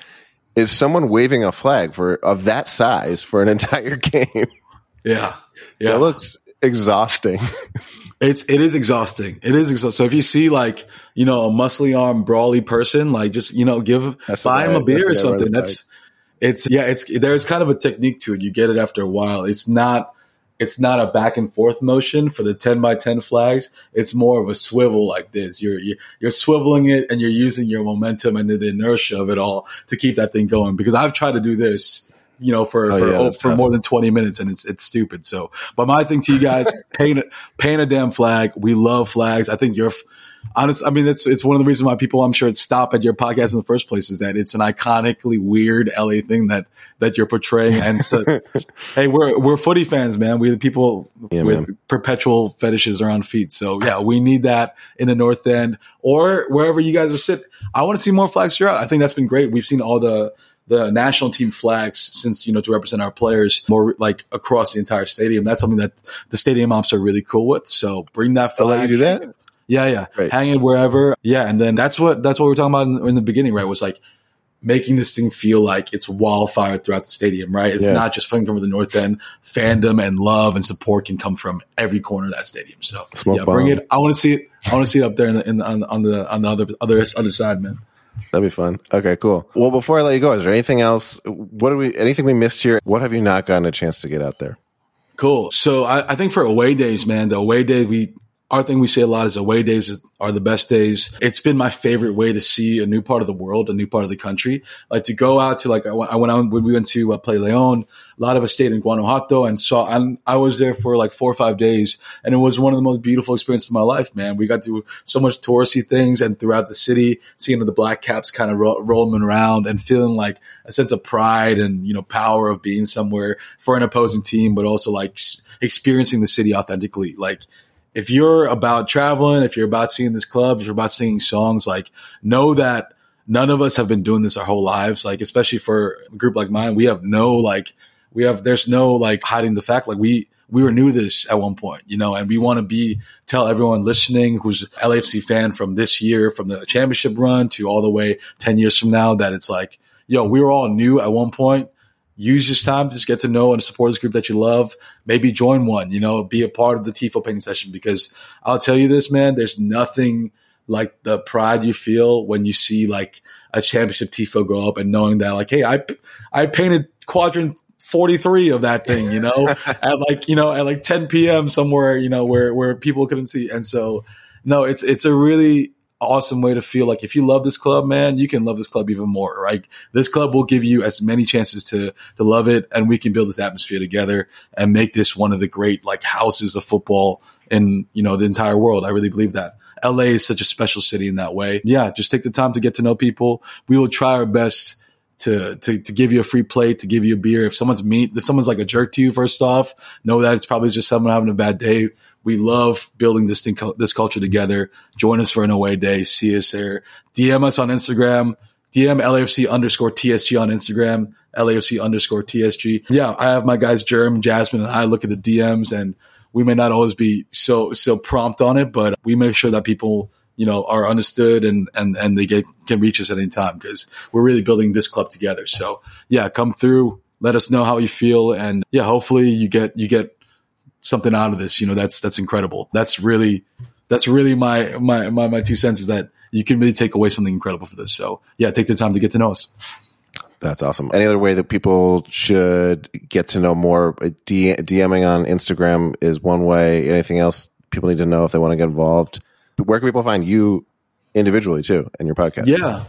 is someone waving a flag for of that size for an entire game. Yeah, yeah, that looks. exhausting. It's it is exhausting. It is exhausting. So if you see like you know a muscly arm brawly person, like just you know give that's buy him a beer or something. That's like. it's yeah. It's there's kind of a technique to it. You get it after a while. It's not it's not a back and forth motion for the ten by ten flags. It's more of a swivel like this. You're you're, you're swiveling it and you're using your momentum and the inertia of it all to keep that thing going. Because I've tried to do this. You know, for oh, for, yeah, oh, for more than twenty minutes, and it's it's stupid. So, but my thing to you guys, paint paint a damn flag. We love flags. I think you're honest. I mean, it's it's one of the reasons why people, I'm sure, stop at your podcast in the first place is that it's an iconically weird L A thing that that you're portraying. And so, hey, we're we're footy fans, man. We're the people yeah, with man. perpetual fetishes around feet. So yeah, we need that in the North End or wherever you guys are sitting. I want to see more flags throughout. I think that's been great. We've seen all the. the national team flags since, you know, to represent our players more like across the entire stadium. That's something that the stadium ops are really cool with. So bring that flag. They'll let you do that? Yeah, yeah. Right. Hang it wherever. Yeah. And then that's what, that's what we were talking about in, in the beginning, right? Was like making this thing feel like it's wildfire throughout the stadium, right? It's yeah. not just coming from the North End. Fandom and love and support can come from every corner of that stadium. So Smoke yeah, bomb. bring it. I want to see it. I want to see it up there in the, in the, on, on the, on the other, other, other side, man. That'd be fun. Okay, cool. Well, before I let you go, is there anything else? What do we? Anything we missed here? What have you not gotten a chance to get out there? Cool. So I, I think for away days, man, the away day we our thing we say a lot is away days are the best days. It's been my favorite way to see a new part of the world, a new part of the country. Like to go out to like I went, I went out when we went to uh, Play Leon. A lot of us stayed in Guanajuato and saw, I'm, I was there for like four or five days and it was one of the most beautiful experiences of my life, man. We got to do so much touristy things and throughout the city, seeing the Black Caps kind of ro- rolling around and feeling like a sense of pride and, you know, power of being somewhere for an opposing team, but also like experiencing the city authentically. Like, if you're about traveling, if you're about seeing this club, if you're about singing songs, like know that none of us have been doing this our whole lives. Like, especially for a group like mine, we have no like, We have, there's no like hiding the fact, like we, we were new to this at one point, you know, and we want to be, tell everyone listening who's L A F C fan from this year, from the championship run to all the way ten years from now, that it's like, yo, we were all new at one point. Use this time to just get to know and support this group that you love. Maybe join one, you know, be a part of the Tifo painting session, because I'll tell you this, man, there's nothing like the pride you feel when you see like a championship Tifo go up and knowing that like, hey, I, I painted quadrant forty-three of that thing, you know, at like, you know, at like ten p.m. somewhere, you know, where, where people couldn't see. And so, no, it's, it's a really awesome way to feel like if you love this club, man, you can love this club even more, right? This club will give you as many chances to, to love it. And we can build this atmosphere together and make this one of the great like houses of football in, you know, the entire world. I really believe that. L A is such a special city in that way. Yeah. Just take the time to get to know people. We will try our best To, to, to give you a free plate, to give you a beer. If someone's mean, if someone's like a jerk to you, first off, know that it's probably just someone having a bad day. We love building this thing, this culture together. Join us for an away day. See us there. D M us on Instagram. D M L A F C underscore T S G on Instagram. L A F C underscore T S G. Yeah. I have my guys, Jerm, Jasmine, and I look at the D Ms and we may not always be so, so prompt on it, but we make sure that people, you know, are understood and, and, and they get, can reach us at any time because we're really building this club together. So yeah, come through, let us know how you feel. And yeah, hopefully you get, you get something out of this. You know, that's, that's incredible. That's really, that's really my, my, my, my two cents is that you can really take away something incredible for this. So yeah, take the time to get to know us. That's awesome. Any other way that people should get to know more? D- DMing on Instagram is one way. Anything else people need to know if they want to get involved? Where can people find you individually too and your podcast? Yeah,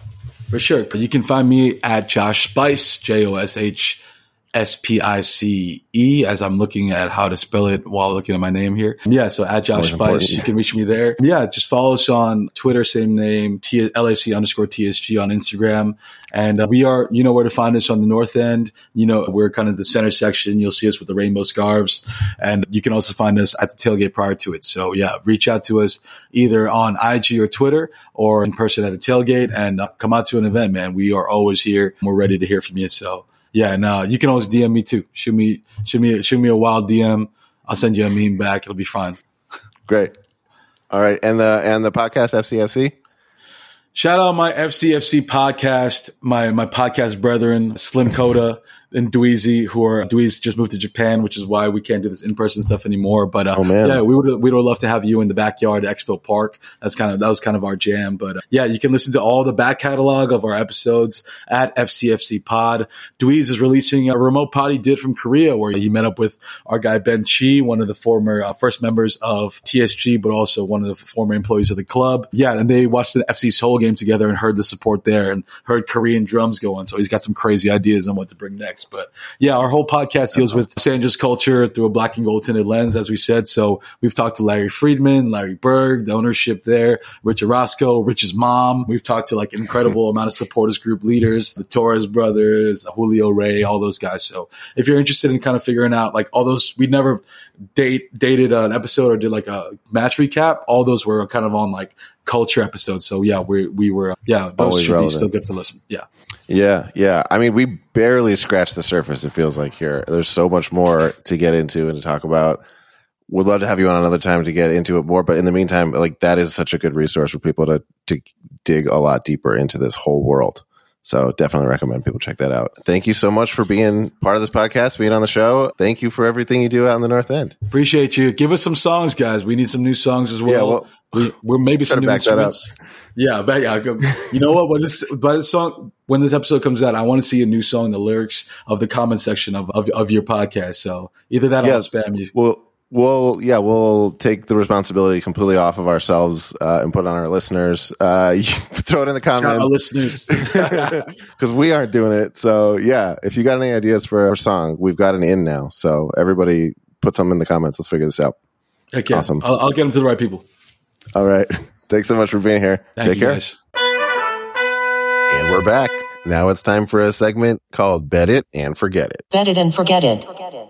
for sure. You can find me at Josh Spice, J O S H S P I C E, as I'm looking at how to spell it while looking at my name here. Yeah, so at Josh Spice, important. You can reach me there. Yeah, just follow us on Twitter, same name, T- L A F C underscore T S G on Instagram. And uh, we are, you know where to find us on the North End. You know, we're kind of the center section. You'll see us with the rainbow scarves. And you can also find us at the tailgate prior to it. So yeah, reach out to us either on I G or Twitter or in person at the tailgate and uh, come out to an event, man. We are always here. We're ready to hear from you. So yeah, and uh, you can always D M me too. Shoot me, shoot me, shoot me a wild D M. I'll send you a meme back. It'll be fine. Great. All right, and the and the podcast F C F C. Shout out my F C F C podcast, my my podcast brethren, Slim Coda. and Dweezy, who are Dweez just moved to Japan, which is why we can't do this in-person stuff anymore. But uh, oh, yeah, we would we would love to have you in the backyard at Expo Park. That's kind of that was kind of our jam. But uh, yeah, you can listen to all the back catalog of our episodes at F C F C Pod. Dweez is releasing a remote pod he did from Korea, where he met up with our guy Ben Chi, one of the former uh, first members of T S G, but also one of the former employees of the club. Yeah, and they watched an F C Seoul game together and heard the support there and heard Korean drums go on. So he's got some crazy ideas on what to bring next. But yeah, our whole podcast deals with Los Angeles culture through a black and gold tinted lens, as we said. So we've talked to Larry Friedman, Larry Berg, the ownership there, Rich Orozco, Rich's mom. We've talked to like an incredible amount of supporters group leaders, the Torres brothers, Julio Ray, all those guys. So if you're interested in kind of figuring out like all those, we never date dated an episode or did like a match recap. All those were kind of on like culture episodes. So yeah, we we were, yeah, those always should relevant. Be still good for listen. Yeah. Yeah, yeah. I mean, we barely scratched the surface, it feels like, here. There's so much more to get into and to talk about. Would love to have you on another time to get into it more. But in the meantime, like that is such a good resource for people to, to dig a lot deeper into this whole world. So definitely recommend people check that out. Thank you so much for being part of this podcast, being on the show. Thank you for everything you do out in the North End. Appreciate you. Give us some songs, guys. We need some new songs as well. Yeah, well we, we're maybe some new instruments. Yeah, but yeah, you know what? When this, by the song, when this episode comes out, I want to see a new song, the lyrics of the comment section of, of, of your podcast. So either that or yeah, I'll spam you. Well, We'll, yeah, we'll take the responsibility completely off of ourselves uh, and put it on our listeners. Uh, you throw it in the comments. Our listeners. Because we aren't doing it. So, yeah, if you got any ideas for our song, we've got an in now. So, everybody put something in the comments. Let's figure this out. Okay. Awesome. I'll, I'll get them to the right people. All right. Thanks so much for being here. Thank take care. Guys. And we're back. Now it's time for a segment called Bet It and Forget It. Bet It and Forget It. Forget it.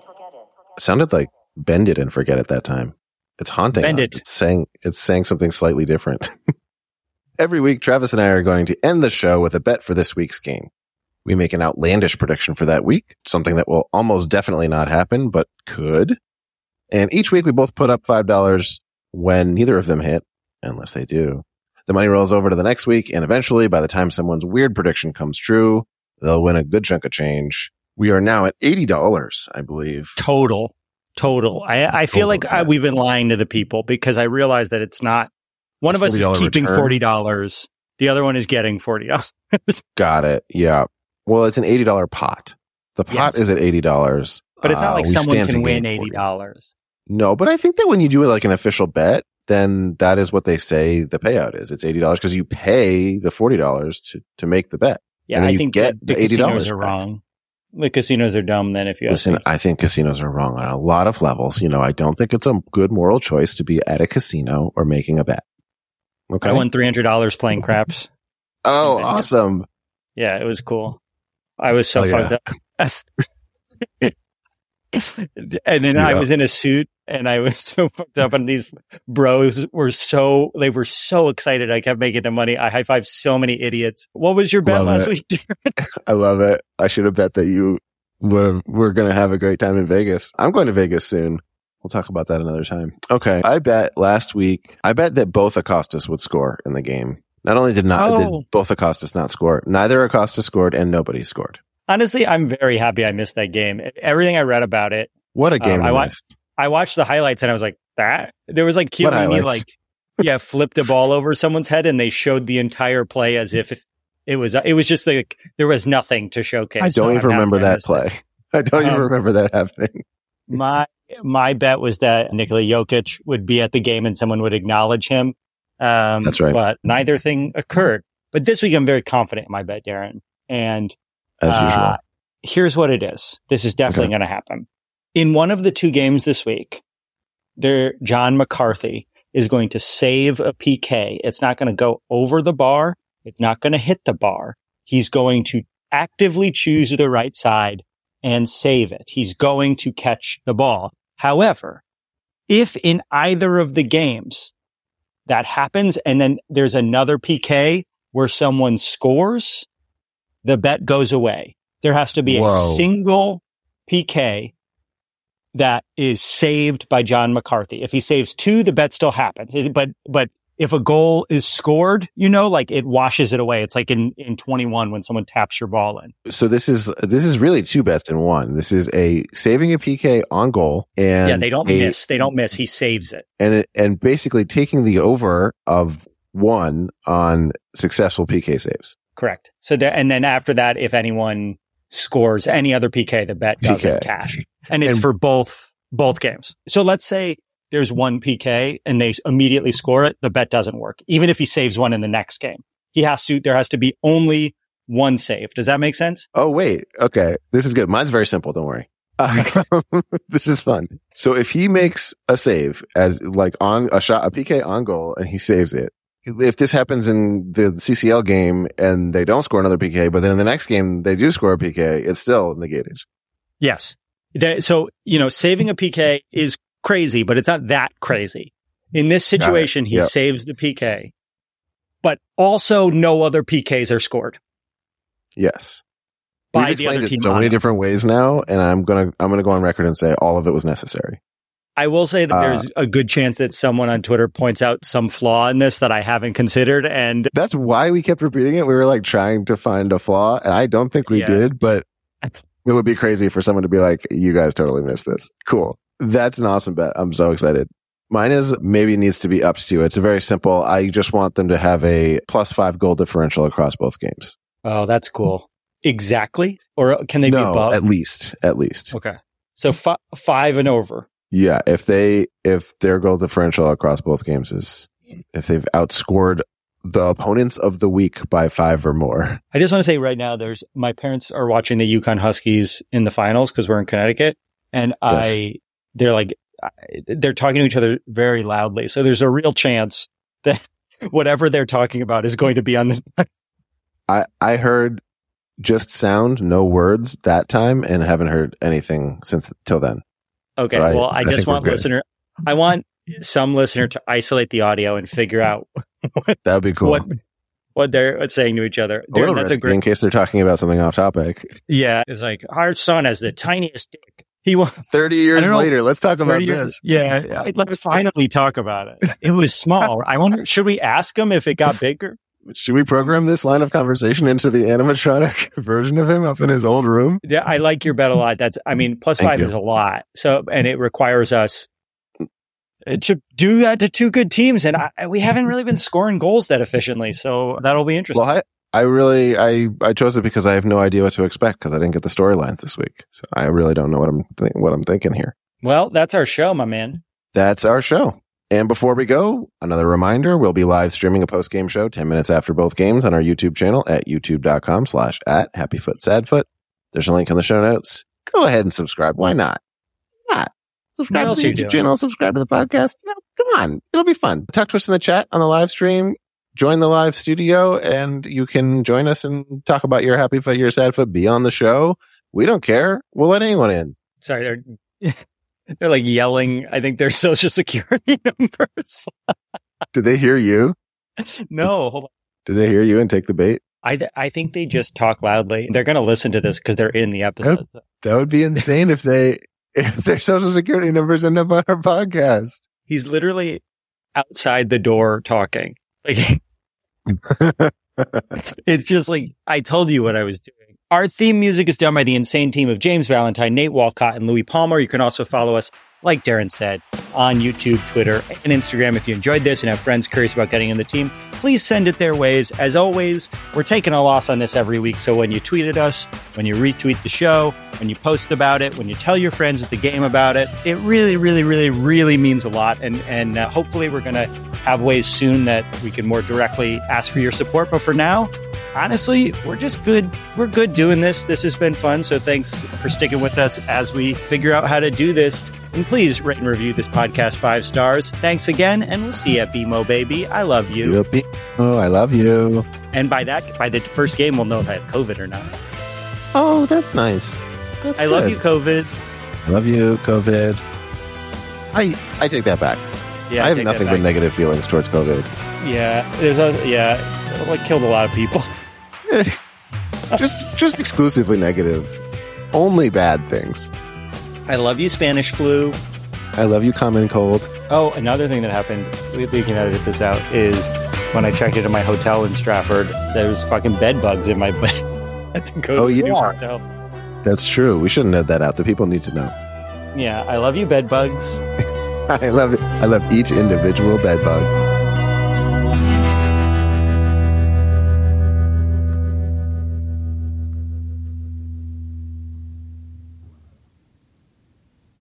Sounded like Bend It and Forget It that time. It's haunting Bend us. It. It's saying it's saying something slightly different. Every week, Travis and I are going to end the show with a bet for this week's game. We make an outlandish prediction for that week, something that will almost definitely not happen, but could. And each week, we both put up five dollars when neither of them hit, unless they do. The money rolls over to the next week, and eventually, by the time someone's weird prediction comes true, they'll win a good chunk of change. We are now at eighty dollars, I believe. Total. Total. I, I feel like I, we've been lying to the people because I realize that it's not. One of us is keeping return. forty dollars. The other one is getting forty dollars. Got it. Yeah. Well, it's an eighty dollars pot. The pot yes. is at eighty dollars. But it's not like uh, someone can win eighty dollars. No, but I think that when you do like an official bet, then that is what they say the payout is. It's eighty dollars because you pay the forty dollars to, to make the bet. Yeah, I think get the, the eighty dollars casinos are wrong. The casinos are dumb then if you listen, ask me. I think casinos are wrong on a lot of levels. You know, I don't think it's a good moral choice to be at a casino or making a bet. Okay. I won three hundred dollars playing craps. Oh, awesome. Yeah, it was cool. I was so oh, fucked yeah. up. And then yeah. I was in a suit and I was so fucked up. And these bros were so, they were so excited. I kept making the money. I high-fived so many idiots. What was your bet love last it. week, Darren? I love it. I should have bet that you were, were going to have a great time in Vegas. I'm going to Vegas soon. We'll talk about that another time. Okay. I bet last week, I bet that both Acostas would score in the game. Not only did not oh. did both Acostas not score, neither Acosta scored and nobody scored. Honestly, I'm very happy I missed that game. Everything I read about it. What a game um, I watched. I watched the highlights and I was like, that? There was like Chiellini like, yeah, flipped a ball over someone's head and they showed the entire play as if it was, it was just like, there was nothing to showcase. I don't so even remember that play. I don't um, even remember that happening. my, my bet was that Nikola Jokic would be at the game and someone would acknowledge him. Um, That's right. But neither thing occurred. But this week I'm very confident in my bet, Darren. And As usual. Uh, here's what it is. This is definitely okay. going to happen. In one of the two games this week, there John McCarthy is going to save a P K. It's not going to go over the bar. It's not going to hit the bar. He's going to actively choose the right side and save it. He's going to catch the ball. However, if in either of the games that happens and then there's another P K where someone scores, the bet goes away. There has to be Whoa. a single P K that is saved by John McCarthy. If he saves two, the bet still happens. But but if a goal is scored, you know, like it washes it away. It's like in, in twenty-one when someone taps your ball in. So this is this is really two bets in one. This is a saving a P K on goal, and yeah, they don't a, miss. They don't miss. He saves it, and it, and basically taking the over of one on successful P K saves. Correct. So the, and then after that, if anyone scores any other P K, the bet doesn't cash, and it's and, for both both games. So let's say there's one P K and they immediately score it, the bet doesn't work. Even if he saves one in the next game, he has to, there has to be only one save. Does that make sense? Oh, wait. Okay. This is good. Mine's very simple. Don't worry. Uh, this is fun. So if he makes a save as like on a shot, a P K on goal, and he saves it, if this happens in the C C L game and they don't score another P K, but then in the next game they do score a P K, it's still negated. Yes. That, so, you know, saving a P K is crazy, but it's not that crazy. In this situation, he yep. saves the P K, but also no other P Ks are scored. Yes, by We've the other team. So many different ways now, and I'm gonna I'm gonna go on record and say all of it was necessary. I will say that uh, there's a good chance that someone on Twitter points out some flaw in this that I haven't considered, and that's why we kept repeating it. We were like trying to find a flaw, and I don't think we yeah. did, but it would be crazy for someone to be like, "You guys totally missed this." Cool. That's an awesome bet. I'm so excited. Mine is maybe needs to be ups to. It's very simple. I just want them to have a plus five goal differential across both games. Oh, that's cool. Exactly? Or can they no, be above? At least. At least. Okay. So f- five and over. Yeah. If they, if their goal differential across both games is, if they've outscored the opponents of the week by five or more. I just want to say right now, there's, my parents are watching the Yukon Huskies in the finals because we're in Connecticut. And yes. I... They're like, they're talking to each other very loudly. So there's a real chance that whatever they're talking about is going to be on this. I, I heard just sound, no words that time, and haven't heard anything since till then. Okay. So I, well, I, I just want listener, I want some listener to isolate the audio and figure out what, that'd be cool. What, what they're saying to each other. A little risky, a great, in case they're talking about something off topic. Yeah. It's like, our son has the tiniest dick. He won. thirty years later. Let's talk about years, this. Yeah, yeah. Let's finally talk about it. It was small. I wonder, should we ask him if it got bigger? Should we program this line of conversation into the animatronic version of him up in his old room? Yeah, I like your bet a lot. That's, I mean, plus Thank five you. Is a lot. So, and it requires us to do that to two good teams. And I, we haven't really been scoring goals that efficiently. So that'll be interesting. Well, I- I really, I, I chose it because I have no idea what to expect because I didn't get the storylines this week. So I really don't know what I'm th- what I'm thinking here. Well, that's our show, my man. That's our show. And before we go, another reminder, we'll be live streaming a post-game show ten minutes after both games on our YouTube channel at youtube.com slash at happyfootsadfoot. There's a link in the show notes. Go ahead and subscribe. Why not? Why not? Subscribe to the YouTube channel, subscribe to the podcast. You know, come on. It'll be fun. Talk to us in the chat on the live stream. Join the live studio, and you can join us and talk about your happy foot, your sad foot, be on the show. We don't care. We'll let anyone in. Sorry, they're, they're like yelling, I think, their social security numbers. Did they hear you? No. Hold on. Did they hear you and take the bait? I, I think they just talk loudly. They're going to listen to this because they're in the episode. That, that would be insane if they if their social security numbers end up on our podcast. He's literally outside the door talking. Like, it's just like, I told you what I was doing. Our theme music is done by the insane team of James Valentine, Nate Walcott, and Louis Palmer. You can also follow us, like Darren said, on YouTube, Twitter, and Instagram. If you enjoyed this and have friends curious about getting in the team, please send it their ways. As always, we're taking a loss on this every week. So when you tweet at us, when you retweet the show, when you post about it, when you tell your friends at the game about it, it really, really, really, really means a lot. And, and uh, hopefully we're going to have ways soon that we can more directly ask for your support. But for now, honestly, we're just good. We're good doing this. This has been fun. So thanks for sticking with us as we figure out how to do this. And please rate and review this podcast five stars. Thanks again, and we'll see you at B M O, baby. I love you. Oh, I love you. And by that, by the first game, we'll know if I have COVID or not. Oh, that's nice. That's I good. Love you, COVID. I love you, COVID. I I take that back. Yeah, I have nothing but negative feelings towards COVID. Yeah, there's a yeah, like killed a lot of people. just just exclusively negative, only bad things. I love you, Spanish flu. I love you, Common Cold. Oh, another thing that happened, we can edit this out, is when I checked into my hotel in Stratford, there was fucking bed bugs in my bed. I had to go oh, to the yeah. hotel. That's true. We shouldn't edit that out. The people need to know. Yeah, I love you, bed bugs. I love it. I love each individual bed bug.